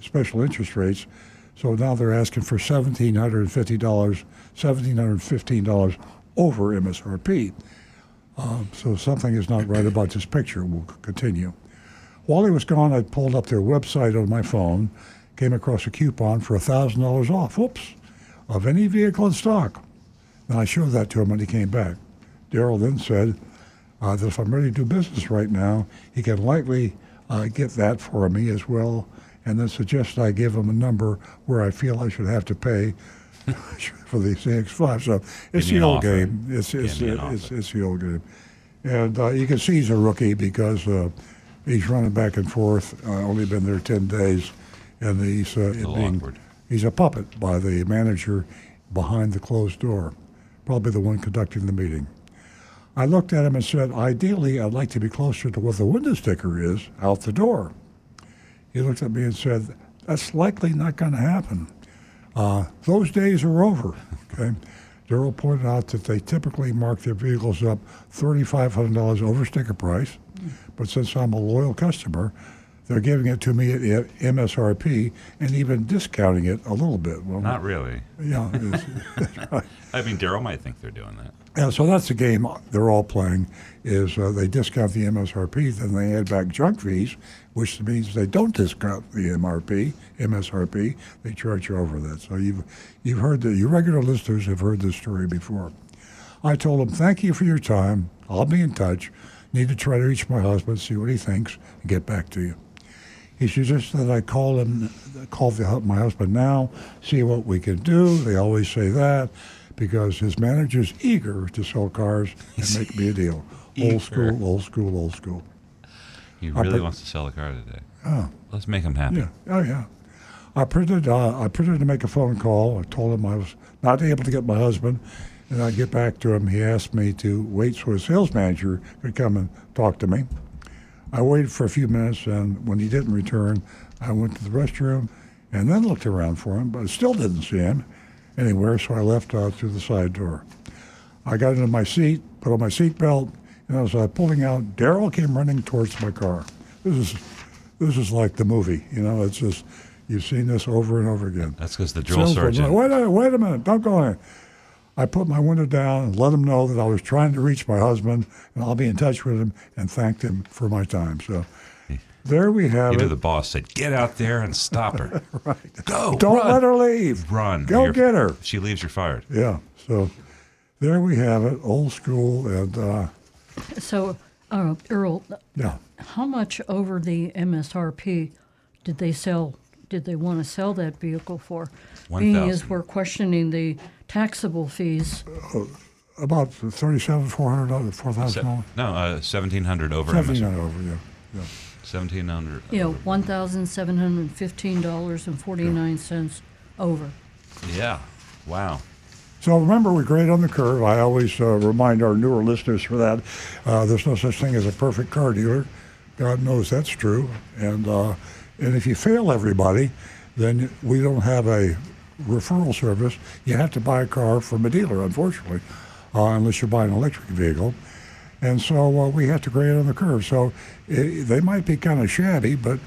special interest rates. So now they're asking for $1,750, $1,715 over MSRP. So something is not right about this picture. We'll continue. While he was gone, I pulled up their website on my phone, came across a coupon for $1,000 off, whoops, of any vehicle in stock. And I showed that to him when he came back. Darrell then said that if I'm ready to do business right now, he can likely get that for me as well, and then suggested I give him a number where I feel I should have to pay for the CX-5. So it's the old game. It's the old game. And you can see he's a rookie because he's running back and forth, only been there 10 days, and he's a puppet by the manager behind the closed door, probably the one conducting the meeting. I looked at him and said, ideally, I'd like to be closer to what the window sticker is out the door. He looked at me and said, that's likely not going to happen. Those days are over. Okay? Darrell pointed out that they typically mark their vehicles up $3,500 over sticker price, but since I'm a loyal customer, they're giving it to me at MSRP and even discounting it a little bit. Well, not really. Yeah. I mean, Darrell might think they're doing that. Yeah, so that's the game they're all playing is they discount the MSRP, then they add back junk fees, which means they don't discount the MSRP. They charge you over that. So you've heard that. Your regular listeners have heard this story before. I told them, thank you for your time. I'll be in touch. Need to try to reach my husband, see what he thinks, and get back to you. He suggested that I call my husband now, see what we can do. They always say that because his manager's eager to sell cars and make me a deal. Old school. He really wants to sell the car today. Oh. Let's make him happy. Yeah. Oh, yeah. I printed to make a phone call. I told him I was not able to get my husband, and I'd get back to him. He asked me to wait so his sales manager could come and talk to me. I waited for a few minutes, and when he didn't return, I went to the restroom and then looked around for him, but I still didn't see him anywhere, so I left out through the side door. I got into my seat, put on my seat belt, and as I was pulling out, Darrell came running towards my car. This is like the movie, you know. It's just you've seen this over and over again. That's because the drill sergeant. Wait a minute! Don't go in. I put my window down and let him know that I was trying to reach my husband, and I'll be in touch with him, and thanked him for my time. So there we have it. The boss said, get out there and stop her. Right. Go. Don't run. Let her leave. Run. Go get her. If she leaves, you're fired. Yeah. So there we have it, old school. And So, Earl, yeah. How much over the MSRP did they sell? Did they want to sell that vehicle for? Being as we're questioning the taxable fees. About $4,000. No, $1,700 over. $1,700 over, yeah. $1,700. Yeah, $1,715.49 over. Yeah, wow. So remember, we grade on the curve. I always remind our newer listeners for that. There's no such thing as a perfect car dealer. God knows that's true. And if you fail everybody, then we don't have a referral service. You have to buy a car from a dealer, unfortunately, unless you buy an electric vehicle. And so we have to grade on the curve. So they might be kind of shabby, but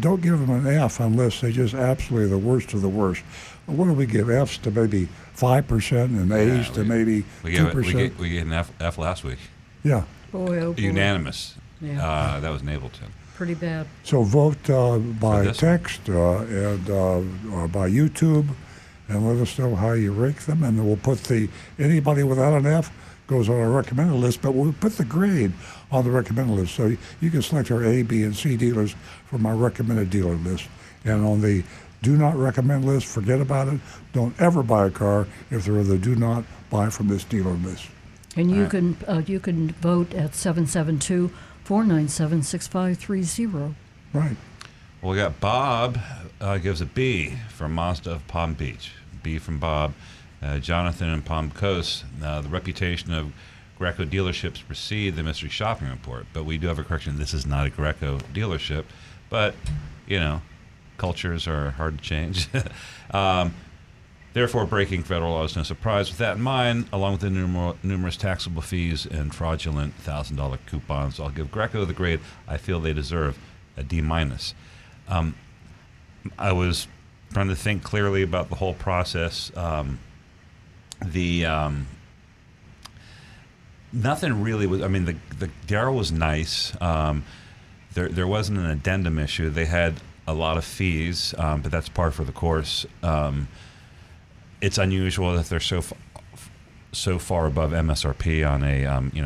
don't give them an F unless they're just absolutely the worst of the worst. What do we give Fs to maybe 5% and As to maybe 2%? We gave an F last week. Yeah. Boy. Unanimous. Yeah. That was in Ableton. Pretty bad. So vote by text or by YouTube, and let us know how you rank them, and we'll put anybody without an F goes on our recommended list, but we'll put the grade on the recommended list. So you can select our A, B, and C dealers from our recommended dealer list. And on the do not recommend list, forget about it. Don't ever buy a car if they're on the do not buy from this dealer list. And you can vote at 772. 497-6530. Right. Well, we got Bob gives a B from Mazda of Palm Beach. B from Bob. Jonathan in Palm Coast. The reputation of Greco dealerships precede the mystery shopping report, but we do have a correction. This is not a Greco dealership, but, you know, cultures are hard to change. Therefore, breaking federal law is no surprise. With that in mind, along with the numerous taxable fees and fraudulent $1,000 coupons, I'll give Greco the grade I feel they deserve, a D-. I was trying to think clearly about the whole process. Nothing really was. I mean, the Darryl was nice. There wasn't an addendum issue. They had a lot of fees, but that's par for the course. It's unusual that they're so far above MSRP on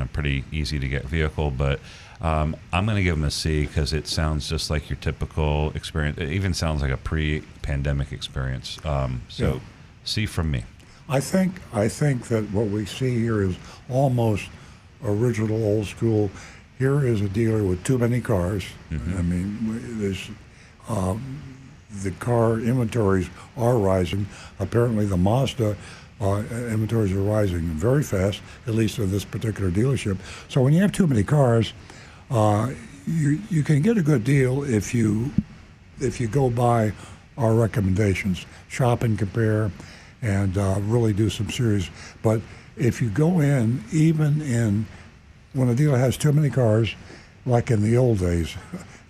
a pretty easy to get vehicle, but I'm going to give them a C because it sounds just like your typical experience. It even sounds like a pre-pandemic experience. So yeah. C from me. I think that what we see here is almost original, old school. Here is a dealer with too many cars. Mm-hmm. I mean, there's the car inventories are rising. Apparently, the Mazda inventories are rising very fast, at least in this particular dealership. So when you have too many cars, you can get a good deal if you go by our recommendations, shop and compare, and really do some serious. But if you go in, even in when a dealer has too many cars, like in the old days,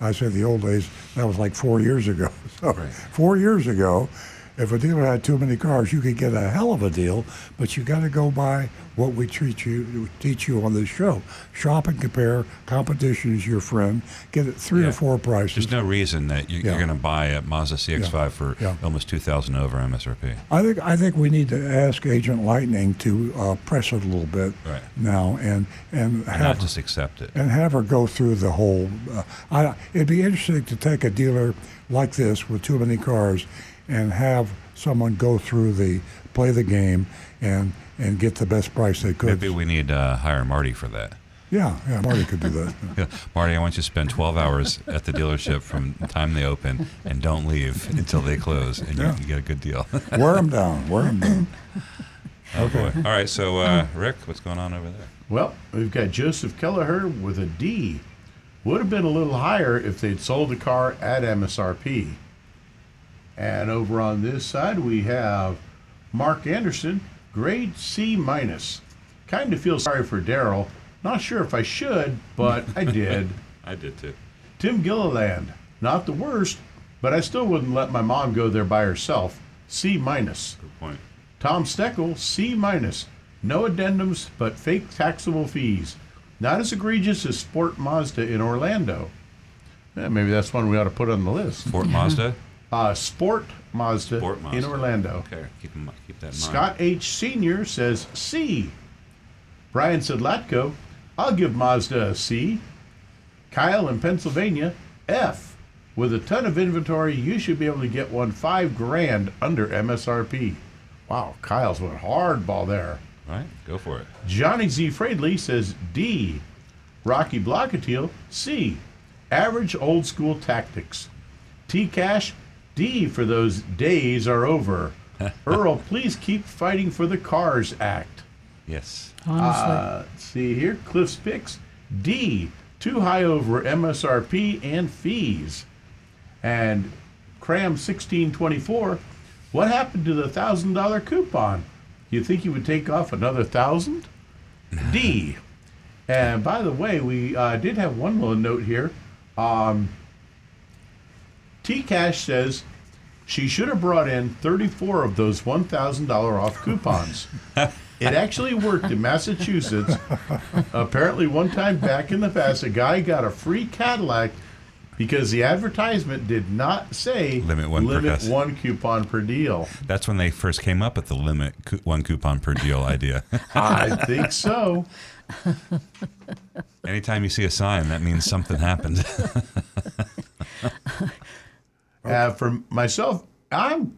I say the old days, that was like 4 years ago. So right. 4 years ago, if a dealer had too many cars, you could get a hell of a deal, but you got to go by what we teach you on this show. Shop and compare. Competition is your friend. Get it three or four prices. There's no reason that you're going to buy a Mazda CX-5 for almost $2,000 over MSRP. I think we need to ask Agent Lightning to press it a little bit now and have her, just accept it and have her go through the whole. It'd be interesting to take a dealer like this with too many cars and have someone go through play the game and get the best price they could. Maybe we need to hire Marty for that. Yeah, Marty could do that. Yeah. Marty, I want you to spend 12 hours at the dealership from the time they open and don't leave until they close, and you can get a good deal. Wear them down. Okay. Boy. All right, so Rick, what's going on over there? Well, we've got Joseph Kelleher with a D. Would have been a little higher if they'd sold the car at MSRP. And over on this side, we have Mark Anderson, grade C minus. Kind of feel sorry for Darryl. Not sure if I should, but I did. I did too. Tim Gilliland, not the worst, but I still wouldn't let my mom go there by herself. C minus. Good point. Tom Steckel, C minus. No addendums, but fake taxable fees. Not as egregious as Sport Mazda in Orlando. Yeah, maybe that's one we ought to put on the list. Sport Mazda? Sport Mazda in Orlando. Okay, keep that in mind. Scott H. Sr. says C. Brian Sedlatko, I'll give Mazda a C. Kyle in Pennsylvania, F. With a ton of inventory, you should be able to get one $5,000 under MSRP. Wow, Kyle's went hardball there. All right, go for it. Johnny Z. Fradley says D. Rocky Blockatiel, C. Average old school tactics. T. Cash, D for those days are over. Earl, please keep fighting for the CARS Act. Yes. Honestly. Let's see here. Cliff's Picks, D, too high over MSRP and fees. And Cram 1624, what happened to the $1,000 coupon? You think you would take off another $1,000? D. And by the way, we did have one little note here. T. Cash says she should have brought in 34 of those $1,000 off coupons. It actually worked in Massachusetts. Apparently one time back in the past, a guy got a free Cadillac because the advertisement did not say limit one coupon per deal. That's when they first came up with the limit one coupon per deal idea. I think so. Anytime you see a sign, that means something happened. For myself, I'm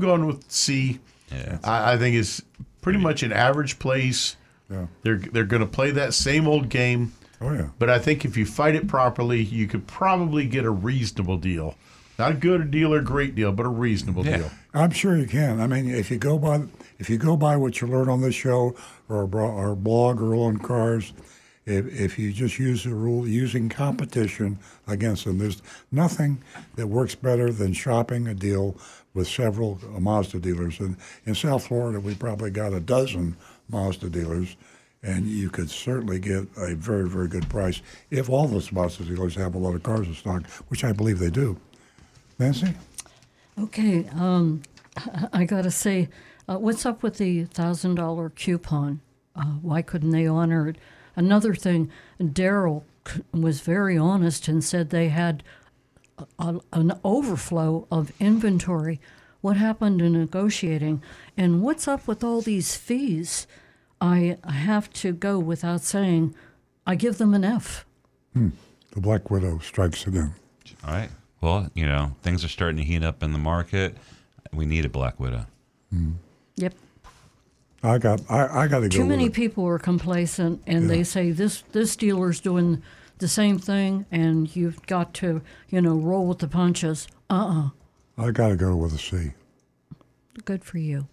going with C. Yeah, I think it's pretty much an average place. Yeah. They're going to play that same old game. Oh yeah. But I think if you fight it properly, you could probably get a reasonable deal. Not a good deal or a great deal, but a reasonable deal. I'm sure you can. I mean, if you go by what you learn on this show or our blog or on cars. If you just use the rule, using competition against them, there's nothing that works better than shopping a deal with several Mazda dealers. And in South Florida, we probably got a dozen Mazda dealers, and you could certainly get a very, very good price if all those Mazda dealers have a lot of cars in stock, which I believe they do. Nancy? Okay, I got to say, what's up with the $1,000 coupon? Why couldn't they honor it? Another thing, Daryl was very honest and said they had an overflow of inventory. What happened in negotiating? And what's up with all these fees? I have to go without saying, I give them an F. The Black Widow strikes again. All right. Well, you know, things are starting to heat up in the market. We need a Black Widow. Yep. I got to go. Too many people are complacent, and they say this dealer's doing the same thing, and you've got to, you know, roll with the punches. I got to go with a C. Good for you.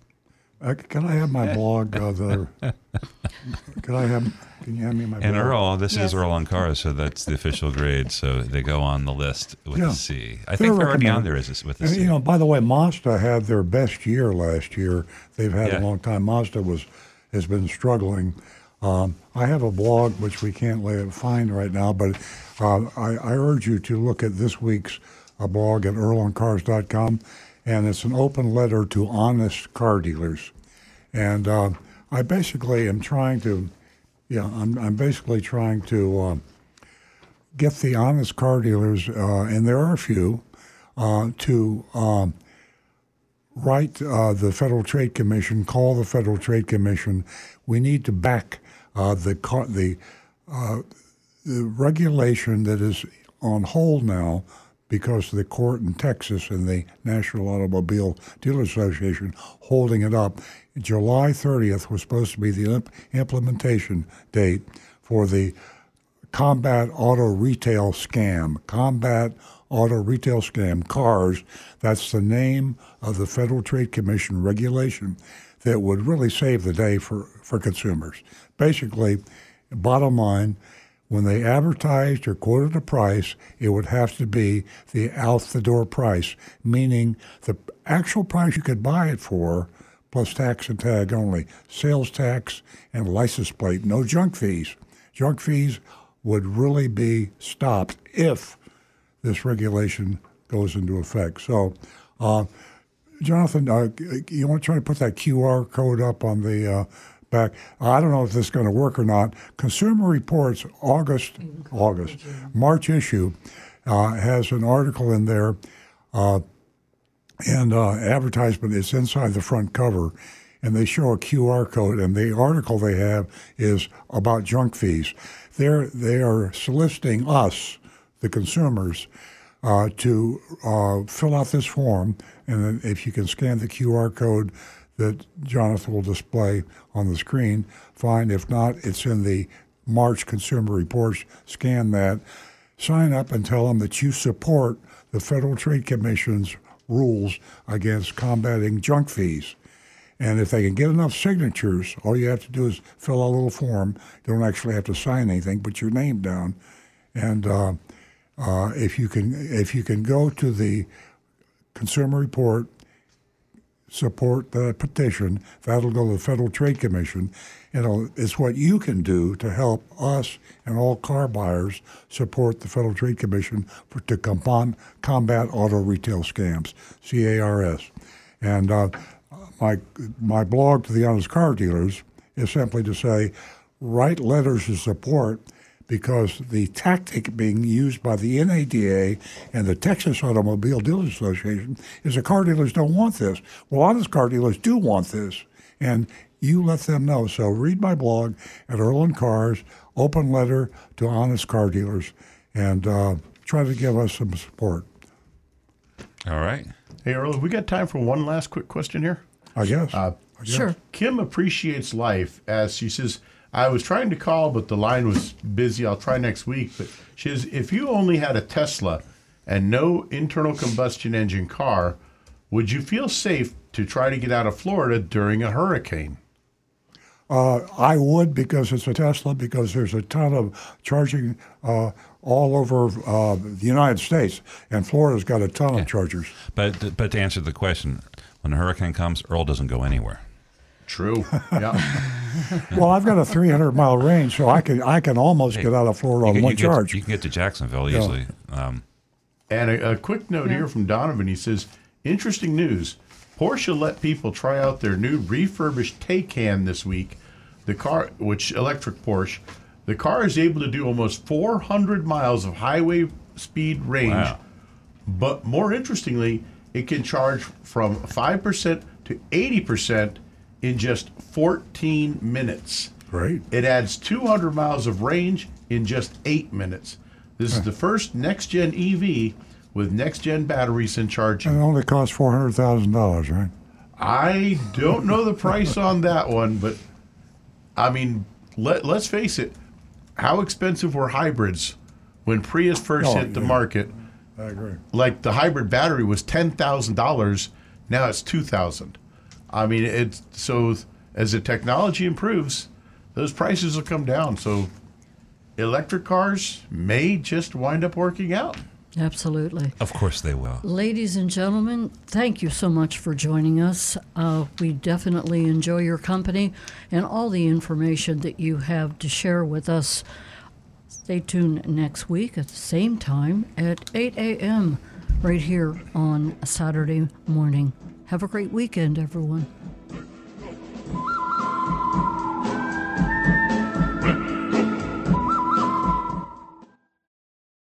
Can I have my blog? Can you hand me my blog? And Earl, this is Earl on Cars, so that's the official grade. So they go on the list with a C. I think they're already on there with a C. You know, by the way, Mazda had their best year last year. They've had a long time. Mazda has been struggling. I have a blog which we can't find right now, but I urge you to look at this week's blog at earloncars.com. And it's an open letter to honest car dealers, and I basically am trying to, I'm basically trying to get the honest car dealers, and there are a few, to write the Federal Trade Commission, call the Federal Trade Commission. We need to back the regulation that is on hold now, because the court in Texas and the National Automobile Dealers Association holding it up. July 30th was supposed to be the implementation date for the Combat Auto Retail Scam. Combat Auto Retail Scam, CARS, that's the name of the Federal Trade Commission regulation that would really save the day for consumers. Basically, bottom line, when they advertised or quoted a price, it would have to be the out-the-door price, meaning the actual price you could buy it for, plus tax and tag only, sales tax and license plate, no junk fees. Junk fees would really be stopped if this regulation goes into effect. So, Jonathan, you want to try to put that QR code up on the back. I don't know if this is going to work or not. Consumer Reports, March issue, has an article in there and advertisement. It's inside the front cover, and they show a QR code, and the article they have is about junk fees. They are soliciting us, the consumers, to fill out this form, and if you can scan the QR code that Jonathan will display on the screen, fine. If not, it's in the March Consumer Reports. Scan that, sign up, and tell them that you support the Federal Trade Commission's rules against combating junk fees. And if they can get enough signatures, all you have to do is fill out a little form. You don't actually have to sign anything, put your name down. And if you can go to the Consumer Report, support the petition, that'll go to the Federal Trade Commission. It's what you can do to help us and all car buyers support the Federal Trade Commission to combat auto retail scams, CARS. And my blog to the honest car dealers is simply to say, write letters of support, because the tactic being used by the NADA and the Texas Automobile Dealers Association is the car dealers don't want this. Well, honest car dealers do want this, and you let them know. So read my blog at Earl and Cars, open letter to honest car dealers, and try to give us some support. All right. Hey, Earl, have we got time for one last quick question here? I guess. Sure. Kim appreciates life, as she says, I was trying to call, but the line was busy. I'll try next week. But she says, if you only had a Tesla and no internal combustion engine car, would you feel safe to try to get out of Florida during a hurricane? I would, because it's a Tesla, because there's a ton of charging all over the United States, and Florida's got a ton of chargers. But to answer the question, when a hurricane comes, Earl doesn't go anywhere. True. Yeah. Well, I've got a 300-mile range, so I can almost get out of Florida on one charge. You can get to Jacksonville easily. And a quick note here from Donovan. He says, Interesting news. Porsche let people try out their new refurbished Taycan this week, the car, which electric Porsche. The car is able to do almost 400 miles of highway speed range. Wow. But more interestingly, it can charge from 5% to 80% in just 14 minutes. Great. It adds 200 miles of range in just 8 minutes. This is the first next-gen EV with next-gen batteries and charging. And it only costs $400,000, right? I don't know the price on that one, but, I mean, let's face it. How expensive were hybrids when Prius first hit the market? I agree. Like, the hybrid battery was $10,000. Now it's $2,000. I mean, it's so as the technology improves, those prices will come down. So electric cars may just wind up working out. Absolutely. Of course they will. Ladies and gentlemen, thank you so much for joining us. We definitely enjoy your company and all the information that you have to share with us. Stay tuned next week at the same time at 8 a.m. right here on Saturday morning. Have a great weekend, everyone.